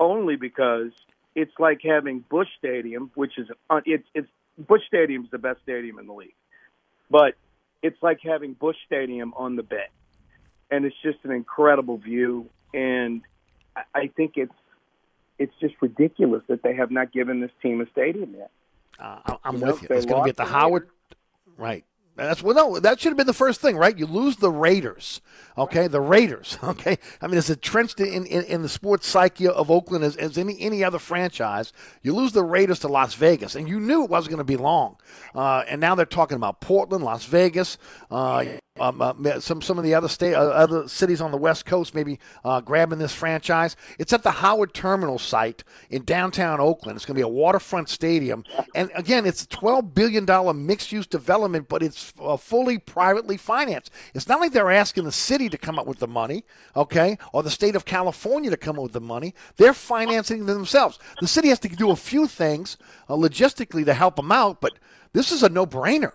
only because it's like having Busch Stadium, which is Busch Stadium is the best stadium in the league, but it's like having Busch Stadium on the Bay, and it's just an incredible view. And I think it's just ridiculous that they have not given this team a stadium yet. I'm with you. It's going to be at the Howard, right? That should have been the first thing, right? You lose the Raiders, okay? The Raiders, okay? I mean, it's entrenched in the sports psyche of Oakland as any other franchise. You lose the Raiders to Las Vegas, and you knew it wasn't going to be long. And now they're talking about Portland, Las Vegas, some of the other cities on the West Coast maybe grabbing this franchise. It's at the Howard Terminal site in downtown Oakland. It's going to be a waterfront stadium. And, again, it's a $12 billion mixed-use development, but it's fully privately financed. It's not like they're asking the city to come up with the money, okay, or the state of California to come up with the money. They're financing themselves. The city has to do a few things logistically to help them out, but this is a no-brainer.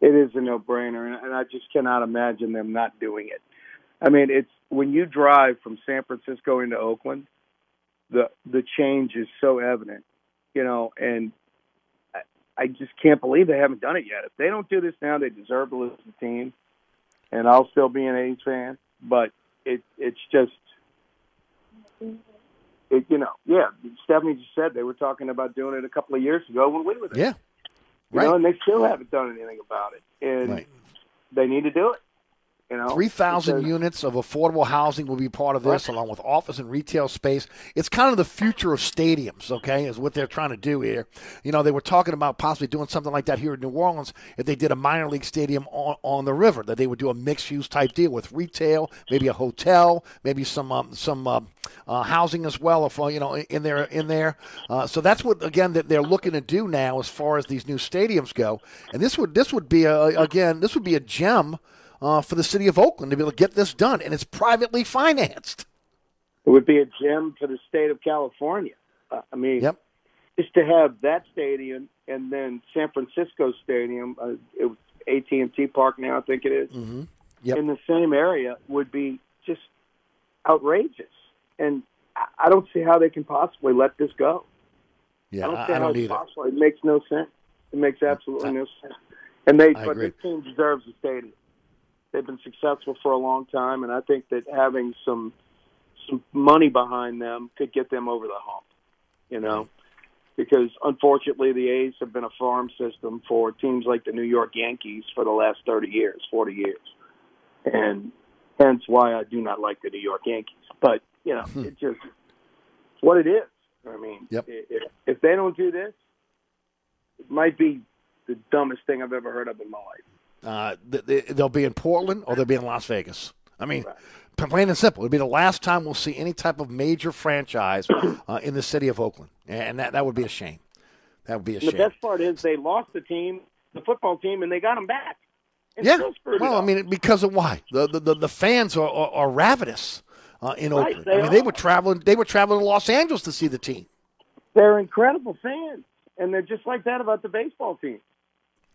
It is a no-brainer, and I just cannot imagine them not doing it. I mean, it's when you drive from San Francisco into Oakland, the change is so evident, you know, and I just can't believe they haven't done it yet. If they don't do this now, they deserve to lose the team, and I'll still be an A's fan. But it's just, you know, yeah. Stephanie just said they were talking about doing it a couple of years ago when we were there. Yeah, right. You know, and they still haven't done anything about it, and they need to do it. You know, 3,000 units of affordable housing will be part of this, along with office and retail space. It's kind of the future of stadiums, okay, is what they're trying to do here. You know, they were talking about possibly doing something like that here in New Orleans if they did a minor league stadium on the river, that they would do a mixed-use type deal with retail, maybe a hotel, maybe some housing as well, if, you know, in there. So that's what, again, that they're looking to do now as far as these new stadiums go. And this would be a gem for the city of Oakland to be able to get this done, and it's privately financed. It would be a gem for the state of California. I mean, just to have that stadium and then San Francisco Stadium, it was AT&T Park now, I think it is, in the same area would be just outrageous. And I don't see how they can possibly let this go. Yeah, I don't see how it's possible. It makes no sense. It makes absolutely no sense. But this team deserves a stadium. They've been successful for a long time, and I think that having some money behind them could get them over the hump, you know, because unfortunately the A's have been a farm system for teams like the New York Yankees for the last 30 years, 40 years, and hence why I do not like the New York Yankees. But, you know, it's just what it is. I mean, if they don't do this, it might be the dumbest thing I've ever heard of in my life. They'll be in Portland or they'll be in Las Vegas. I mean, plain and simple, it'll be the last time we'll see any type of major franchise in the city of Oakland, and that would be a shame. That would be a shame. The best part is they lost the team, the football team, and they got them back. It's I mean, because of why the fans are ravenous in Oakland. I mean, they were traveling to Los Angeles to see the team. They're incredible fans, and they're just like that about the baseball team.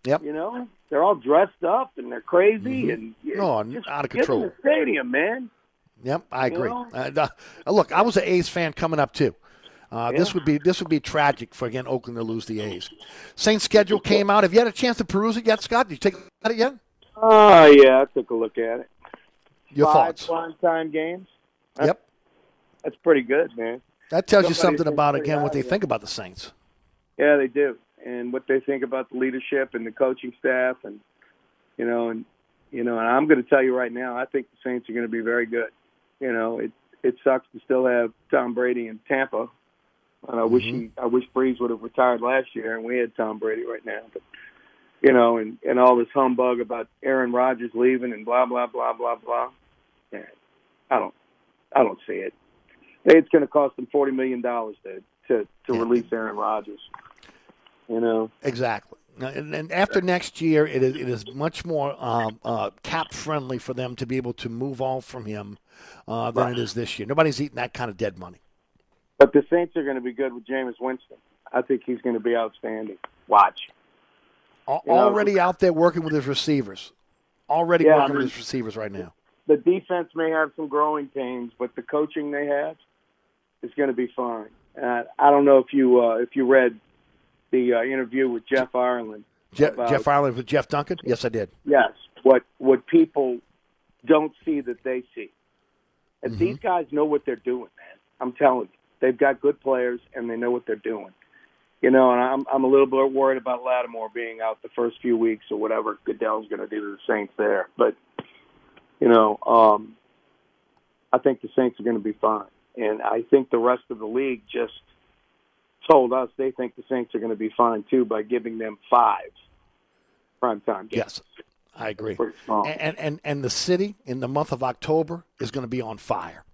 Yep. You know, they're all dressed up and they're crazy and just out of control. Get in the stadium, man. Yep, I agree. You know? Look, I was an A's fan coming up too. This would be tragic for Oakland to lose the A's. Saints schedule came out. Have you had a chance to peruse it yet, Scott? Did you take a look at it yet? Yeah, I took a look at it. Your thoughts? 5 prime-time games. That's pretty good, man. That tells you something about what they think about the Saints. Yeah, they do. And what they think about the leadership and the coaching staff, and I'm going to tell you right now, I think the Saints are going to be very good. You know, it sucks to still have Tom Brady in Tampa, and I wish Brees would have retired last year, and we had Tom Brady right now. But and all this humbug about Aaron Rodgers leaving and blah blah blah blah blah. Man, I don't see it. It's going to cost them $40 million to release Aaron Rodgers. You know exactly, and after next year, it is much more cap friendly for them to be able to move on from him than it is this year. Nobody's eating that kind of dead money. But the Saints are going to be good with Jameis Winston. I think he's going to be outstanding. Watch. Already out there working with his receivers. With his receivers right now. The defense may have some growing pains, but the coaching they have is going to be fine. I don't know if you read the interview with Jeff Ireland. Jeff Ireland with Jeff Duncan? Yes, I did. Yes, what people don't see that they see. And these guys know what they're doing, man. I'm telling you. They've got good players, and they know what they're doing. You know, and I'm a little bit worried about Lattimore being out the first few weeks or whatever Goodell's going to do to the Saints there. But, I think the Saints are going to be fine. And I think the rest of the league just told us they think the Saints are going to be fine, too, by giving them 5 primetime games. Yes, I agree. And the city in the month of October is going to be on fire.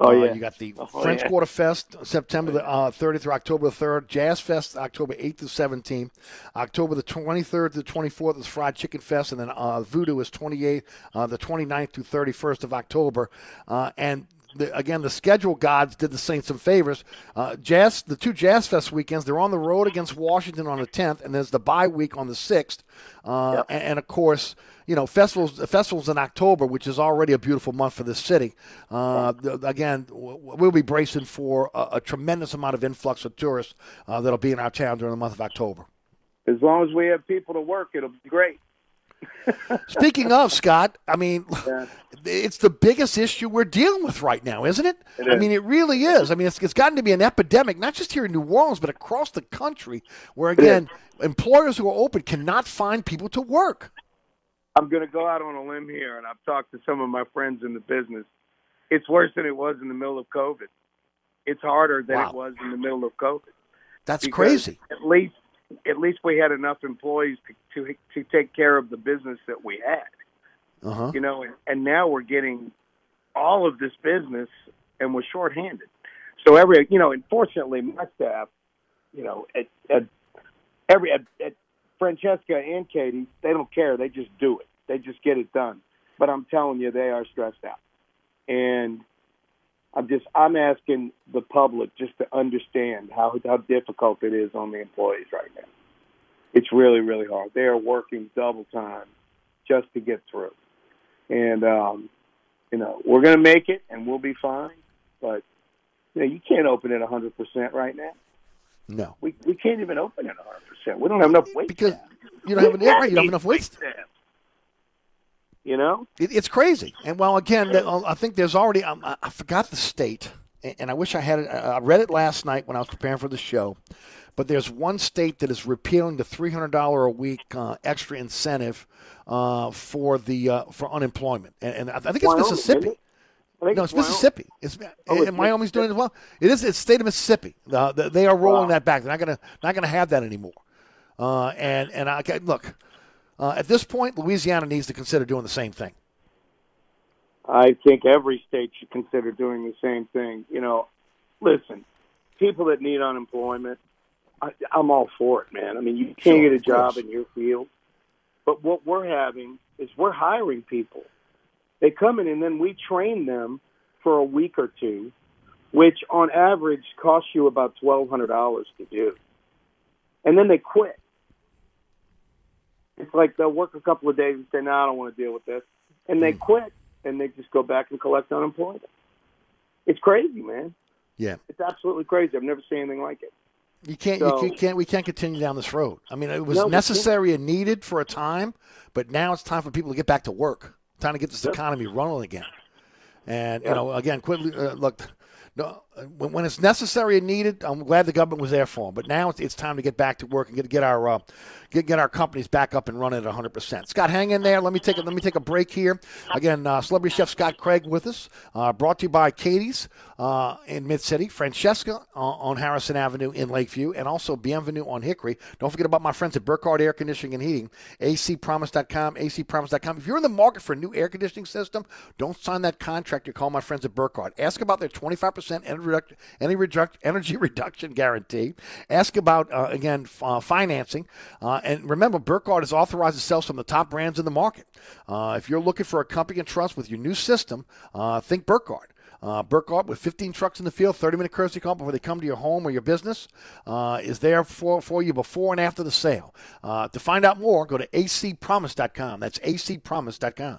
Oh, yeah. You got the French Quarter Fest, September the 30th through October the 3rd. Jazz Fest, October 8th through 17th. October the 23rd through 24th is Fried Chicken Fest. And then Voodoo is the 29th through 31st of October. Again, the schedule gods did the Saints some favors. The two Jazz Fest weekends, they're on the road against Washington on the 10th, and there's the bye week on the 6th. And, of course, festivals in October, which is already a beautiful month for this city. Again, we'll be bracing for a tremendous amount of influx of tourists that'll be in our town during the month of October. As long as we have people to work, it'll be great. Speaking of, Scott, I mean, it's the biggest issue we're dealing with right now, isn't it? It is. I mean, it really is. I mean, it's gotten to be an epidemic, not just here in New Orleans, but across the country, where, again, employers who are open cannot find people to work. I'm going to go out on a limb here, and I've talked to some of my friends in the business. It's worse than it was in the middle of COVID. It's harder than it was in the middle of COVID. That's crazy. At least we had enough employees to take care of the business that we had, and now we're getting all of this business and we're shorthanded. So unfortunately my staff, at Francesca and Katie, they don't care. They just do it. They just get it done. But I'm telling you, they are stressed out. And I'm asking the public just to understand how difficult it is on the employees right now. It's really, really hard. They are working double time just to get through. And, we're going to make it and we'll be fine. But, you can't open it 100% right now. No. We can't even open it 100%. We don't have enough weight. Because you don't have enough weight staff. You know, it's crazy. And well, again, I think there's already I forgot the state, and I wish I had it. I read it last night when I was preparing for the show. But there's one state that is repealing the $300 a week extra incentive for unemployment, and I think it's Wyoming, Mississippi. No, it's Mississippi. It's Miami's doing it as well. It is. It's the state of Mississippi. They are rolling that back. They're not going to have that anymore. And at this point, Louisiana needs to consider doing the same thing. I think every state should consider doing the same thing. You know, listen, people that need unemployment, I'm all for it, man. I mean, you can't get a job in your field. But what we're having is we're hiring people. They come in and then we train them for a week or two, which on average costs you about $1,200 to do. And then they quit. It's like they'll work a couple of days and say, no, I don't want to deal with this. And they quit, and they just go back and collect unemployment. It's crazy, man. Yeah. It's absolutely crazy. I've never seen anything like it. We can't continue down this road. I mean, it was necessary and needed for a time, but now it's time for people to get back to work. Time to get this economy rolling again. And, when it's necessary and needed, I'm glad the government was there for them. But now it's time to get back to work and get our companies back up and running at 100%. Scott, hang in there. Let me take a break here. Again, celebrity chef Scott Craig with us, brought to you by Katie's in Mid-City, Francesca on Harrison Avenue in Lakeview, and also Bienvenue on Hickory. Don't forget about my friends at Burkhardt Air Conditioning and Heating, acpromise.com, acpromise.com. If you're in the market for a new air conditioning system, don't sign that contract. You call my friends at Burkhardt. Ask about their 25% energy reduction guarantee. Ask about, financing. And remember, Burkhardt is authorized to sell some of the top brands in the market. If you're looking for a company you can trust with your new system, think Burkhardt. Burkhardt, with 15 trucks in the field, 30-minute courtesy call before they come to your home or your business, is there for you before and after the sale. To find out more, go to acpromise.com. That's acpromise.com.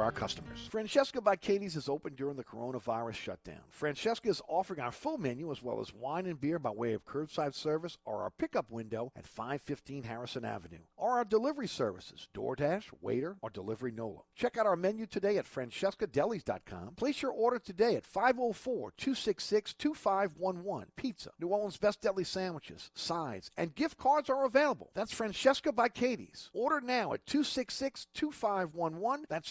our customers. Francesca by Katie's is open during the coronavirus shutdown. Francesca is offering our full menu as well as wine and beer by way of curbside service or our pickup window at 515 Harrison Avenue or our delivery services, DoorDash, Waiter, or Delivery NOLA. Check out our menu today at francescadelis.com. Place your order today at 504-266-2511. Pizza, New Orleans' best deli sandwiches, sides, and gift cards are available. That's Francesca by Katie's. Order now at 266-2511. That's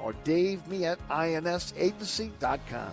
or davemietinsagency.com.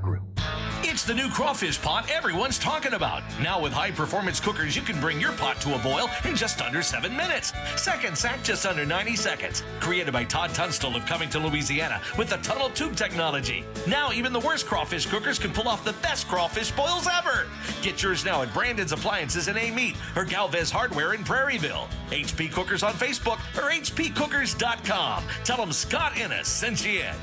Grill. It's the new crawfish pot everyone's talking about. Now with high-performance cookers, you can bring your pot to a boil in just under 7 minutes. Second Sack, just under 90 seconds. Created by Todd Tunstall of Covington, Louisiana, with the tunnel tube technology. Now even the worst crawfish cookers can pull off the best crawfish boils ever. Get yours now at Brandon's Appliances in A-Meat or Galvez Hardware in Prairieville. HP Cookers on Facebook or hpcookers.com. Tell them Scott Innes sent you in.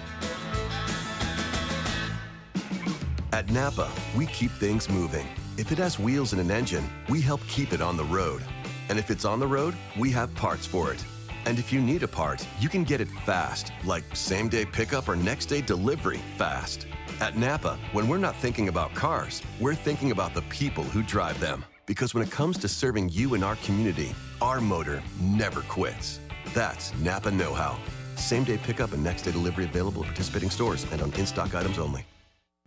At Napa, we keep things moving. If it has wheels and an engine, we help keep it on the road. And if it's on the road, we have parts for it. And if you need a part, you can get it fast, like same-day pickup or next-day delivery fast. At Napa, when we're not thinking about cars, we're thinking about the people who drive them. Because when it comes to serving you and our community, our motor never quits. That's Napa know-how. Same-day pickup and next-day delivery available at participating stores and on in-stock items only.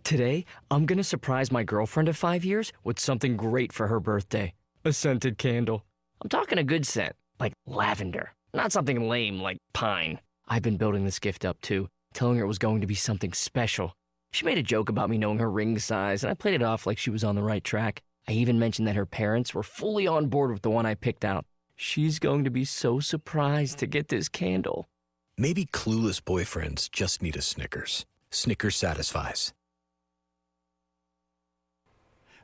Today, I'm going to surprise my girlfriend of 5 years with something great for her birthday. A scented candle. I'm talking a good scent, like lavender. Not something lame like pine. I've been building this gift up too, telling her it was going to be something special. She made a joke about me knowing her ring size, and I played it off like she was on the right track. I even mentioned that her parents were fully on board with the one I picked out. She's going to be so surprised to get this candle. Maybe clueless boyfriends just need a Snickers. Snickers satisfies.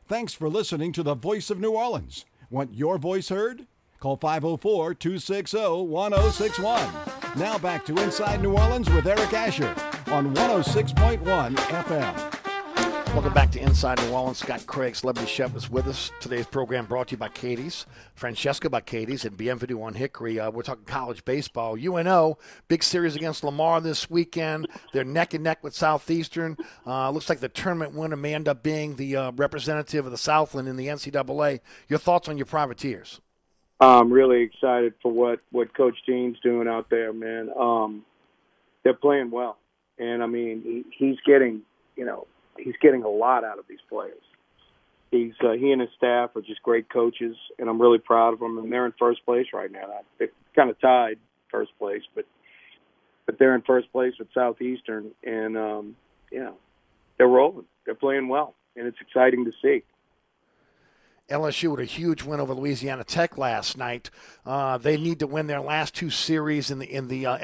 Thanks for listening to The Voice of New Orleans. Want your voice heard? Call 504-260-1061. Now back to Inside New Orleans with Eric Asher on 106.1 FM. Welcome back to Inside New Orleans. Scott Craig, Celebrity Chef, is with us. Today's program brought to you by Katie's, Francesca by Katie's, and Bienvenue on Hickory. We're talking college baseball. UNO, big series against Lamar this weekend. They're neck and neck with Southeastern. Looks like the tournament winner may end up being the representative of the Southland in the NCAA. Your thoughts on your Privateers? I'm really excited for what Coach Dean's doing out there, man. They're playing well. And, I mean, he's getting, you know, he's getting a lot out of these players. He's he and his staff are just great coaches, and I'm really proud of them. And they're in first place right now. They're kind of tied first place, but they're in first place with Southeastern. And, you know, they're rolling. They're playing well, and it's exciting to see. LSU with a huge win over Louisiana Tech last night. They need to win their last two series in the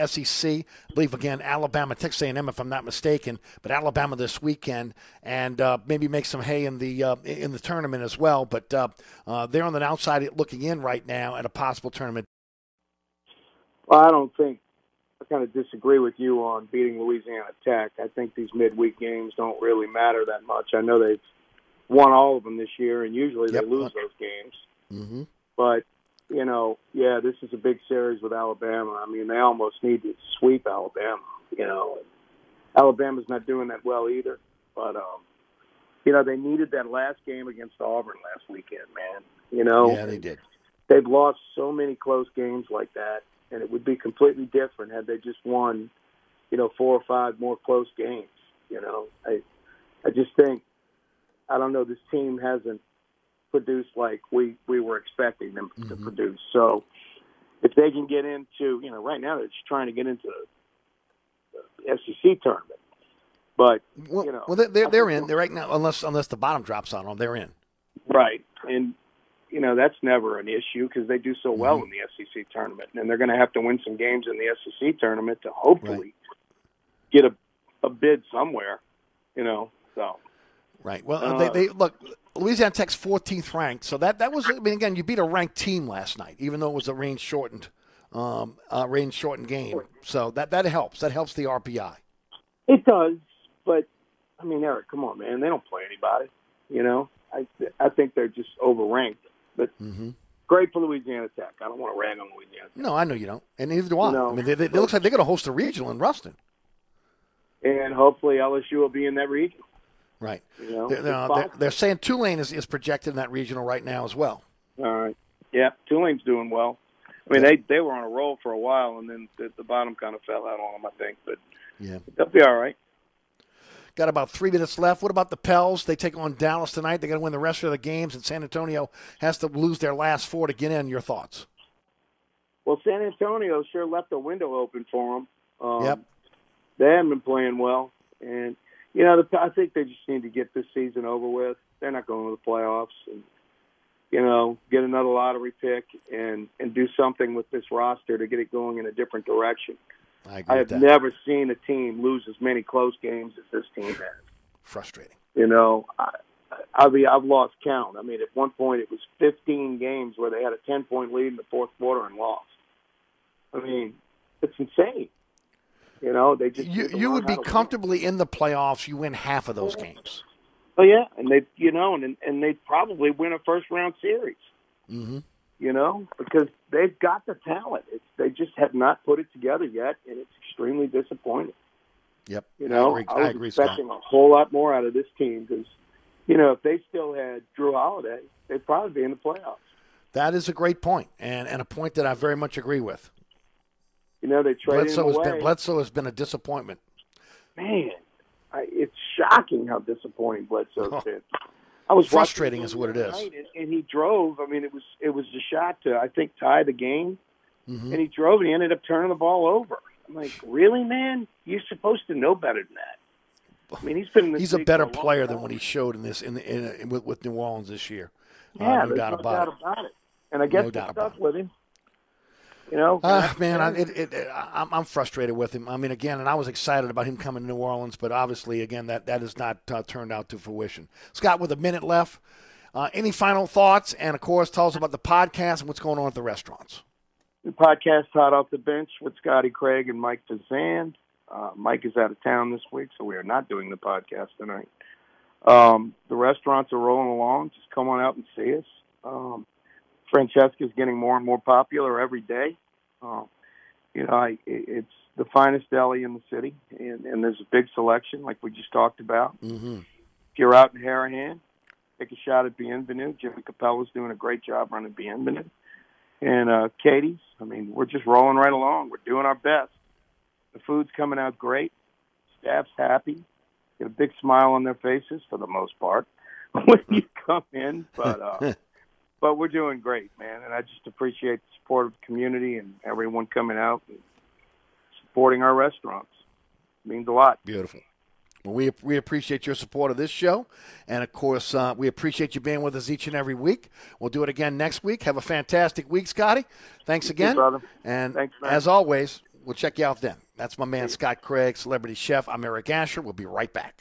SEC. I believe, again, Alabama, Texas A&M, if I'm not mistaken, but Alabama this weekend, and maybe make some hay in the tournament as well. But they're on the outside looking in right now at a possible tournament. Well, I kind of disagree with you on beating Louisiana Tech. I think these midweek games don't really matter that much. I know they've won all of them this year, and usually they lose those games. Mm-hmm. But, you know, yeah, this is a big series with Alabama. I mean, they almost need to sweep Alabama, you know. Alabama's not doing that well either. But, you know, they needed that last game against Auburn last weekend, man. You know? Yeah, they did. They've lost so many close games like that, and it would be completely different had they just won, you know, 4 or 5 more close games, you know. I just think, I don't know, this team hasn't produced like we were expecting them to produce. So if they can get into, you know, right now they're just trying to get into the SEC tournament. But, well, you know. Well, they're in. They're right now, unless the bottom drops on them, they're in. Right. And, you know, that's never an issue because they do so well in the SEC tournament. And they're going to have to win some games in the SEC tournament to hopefully get a bid somewhere, you know, so. Right. Well, they look, Louisiana Tech's 14th ranked. So that was, I mean, again, you beat a ranked team last night, even though it was a range shortened game. So that helps. That helps the RPI. It does, but I mean, Eric, come on, man, they don't play anybody. You know, I think they're just overranked. But great for Louisiana Tech. I don't want to rag on Louisiana Tech. No, I know you don't, and neither do I. No. I mean, it looks like they're going to host a regional in Ruston, and hopefully LSU will be in that region. Right. You know, they're saying Tulane is projected in that regional right now as well. All right. Yeah, Tulane's doing well. I mean, they were on a roll for a while, and then the bottom kind of fell out on them, I think. But they'll be all right. Got about 3 minutes left. What about the Pels? They take on Dallas tonight. They're going to win the rest of the games, and San Antonio has to lose their last 4 to get in. Your thoughts? Well, San Antonio sure left the window open for them. They haven't been playing well, and you know, I think they just need to get this season over with. They're not going to the playoffs. And, you know, get another lottery pick and do something with this roster to get it going in a different direction. I have never seen a team lose as many close games as this team has. Frustrating. You know, I've lost count. I mean, at one point it was 15 games where they had a 10-point lead in the fourth quarter and lost. I mean, it's insane. You know, they just you would be comfortably in the playoffs. You win half of those games. Oh yeah, and they, you know, and they probably win a first round series. Mm-hmm. You know, because they've got the talent. They just have not put it together yet, and it's extremely disappointing. Yep. You know, I agree, expecting Scott. A whole lot more out of this team because, you know, if they still had Drew Holiday, they'd probably be in the playoffs. That is a great point, and a point that I very much agree with. You know, they traded him away. Bledsoe has been a disappointment. Man, it's shocking how disappointing Bledsoe's been. I was frustrating is what it is. And he drove. I mean, it was a shot to, I think, tie the game. Mm-hmm. And he drove, and he ended up turning the ball over. I'm like, really, man? You're supposed to know better than that. I mean, he's been in this he's a better player than what he showed in this with New Orleans this year. Yeah, no doubt about it. And I guess it's stuck with him. You know, I'm frustrated with him. I mean, again, and I was excited about him coming to New Orleans, but obviously, again, that has not turned out to fruition. Scott, with a minute left, any final thoughts? And, of course, tell us about the podcast and what's going on at the restaurants. The podcast, Hot Off the Bench, with Scotty Craig and Mike Vazana. Mike is out of town this week, so we are not doing the podcast tonight. The restaurants are rolling along. Just come on out and see us. Francesca's getting more and more popular every day. You know, it's the finest deli in the city, and there's a big selection like we just talked about. Mm-hmm. If you're out in Harahan, take a shot at Bienvenue. Jimmy Capella's doing a great job running Bienvenue. And Katie's, I mean, we're just rolling right along. We're doing our best. The food's coming out great. Staff's happy. Get a big smile on their faces for the most part when you come in, but... But we're doing great, man, and I just appreciate the support of the community and everyone coming out and supporting our restaurants. It means a lot. Beautiful. Well, we appreciate your support of this show, and, of course, we appreciate you being with us each and every week. We'll do it again next week. Have a fantastic week, Scotty. Thanks again. Thank you, brother. And thanks, man. As always, we'll check you out then. That's my man, Scott Craig, celebrity chef. I'm Eric Asher. We'll be right back.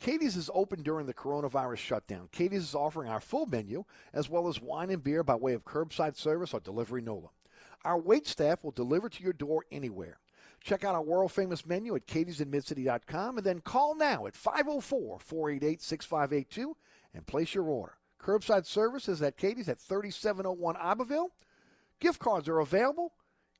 Katie's is open during the coronavirus shutdown. Katie's is offering our full menu as well as wine and beer by way of curbside service or delivery NOLA. Our waitstaff will deliver to your door anywhere. Check out our world-famous menu at katiesinmidcity.com and then call now at 504-488-6582 and place your order. Curbside service is at Katie's at 3701 Iberville. Gift cards are available.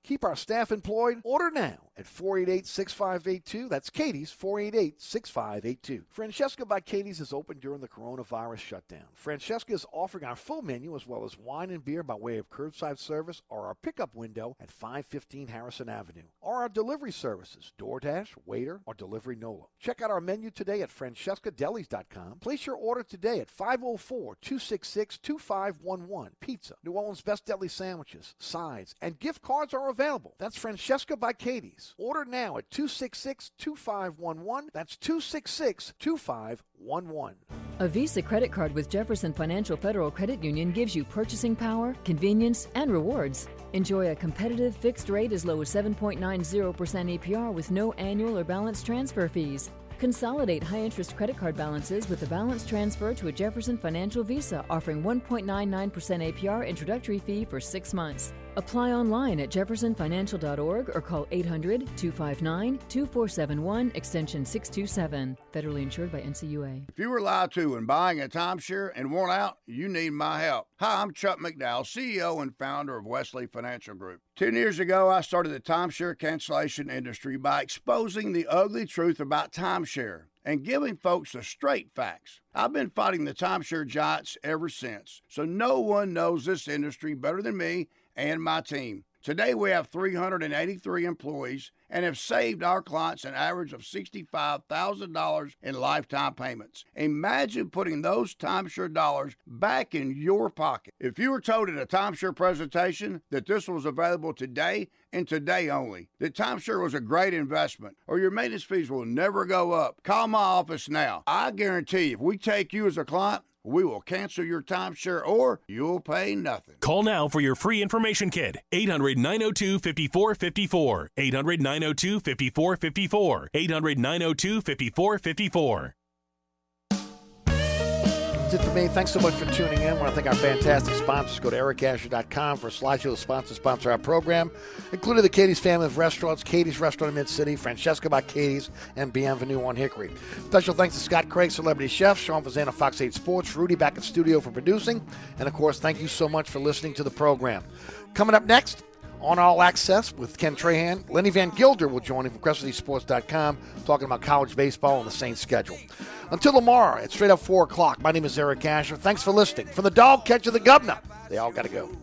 Keep our staff employed. Order now at 488-6582. That's Katie's, 488-6582. Francesca by Katie's is open during the coronavirus shutdown. Francesca is offering our full menu as well as wine and beer by way of curbside service or our pickup window at 515 Harrison Avenue or our delivery services, DoorDash, Waiter, or Delivery NOLA. Check out our menu today at francescadelis.com. Place your order today at 504-266-2511. Pizza, New Orleans' best deli sandwiches, sides, and gift cards are available. That's Francesca by Katie's. Order now at 266-2511. That's 266-2511. A Visa credit card with Jefferson Financial Federal Credit Union gives you purchasing power, convenience, and rewards. Enjoy a competitive fixed rate as low as 7.90% APR with no annual or balance transfer fees. Consolidate high-interest credit card balances with a balance transfer to a Jefferson Financial Visa, offering 1.99% APR introductory fee for 6 months. Apply online at jeffersonfinancial.org or call 800-259-2471, extension 627. Federally insured by NCUA. If you were lied to when buying a timeshare and worn out, you need my help. Hi, I'm Chuck McDowell, CEO and founder of Wesley Financial Group. 10 years ago, I started the timeshare cancellation industry by exposing the ugly truth about timeshare and giving folks the straight facts. I've been fighting the timeshare giants ever since, so no one knows this industry better than me and my team. Today, we have 383 employees and have saved our clients an average of $65,000 in lifetime payments. Imagine putting those timeshare dollars back in your pocket. If you were told at a timeshare presentation that this was available today and today only, that timeshare was a great investment or your maintenance fees will never go up, call my office now. I guarantee if we take you as a client, we will cancel your timeshare or you'll pay nothing. Call now for your free information kit. 800-902-5454. 800-902-5454. 800-902-5454. That's it for me. Thanks so much for tuning in. I want to thank our fantastic sponsors. Go to ericasher.com for a slideshow of sponsors to sponsor our program, including the Katie's Family of Restaurants, Katie's Restaurant in Mid-City, Francesca by Katie's, and Bienvenue on Hickory. Special thanks to Scott Craig, Celebrity Chef, Sean Vazana, Fox 8 Sports, Rudy back in studio for producing, and, of course, thank you so much for listening to the program. Coming up next, on All Access with Ken Trahan, Lenny Van Gilder will join him from CrestedEastSports.com talking about college baseball and the Saints' schedule. Until tomorrow, it's straight up 4 o'clock. My name is Eric Asher. Thanks for listening. From the dog catcher to the governor, they all got to go.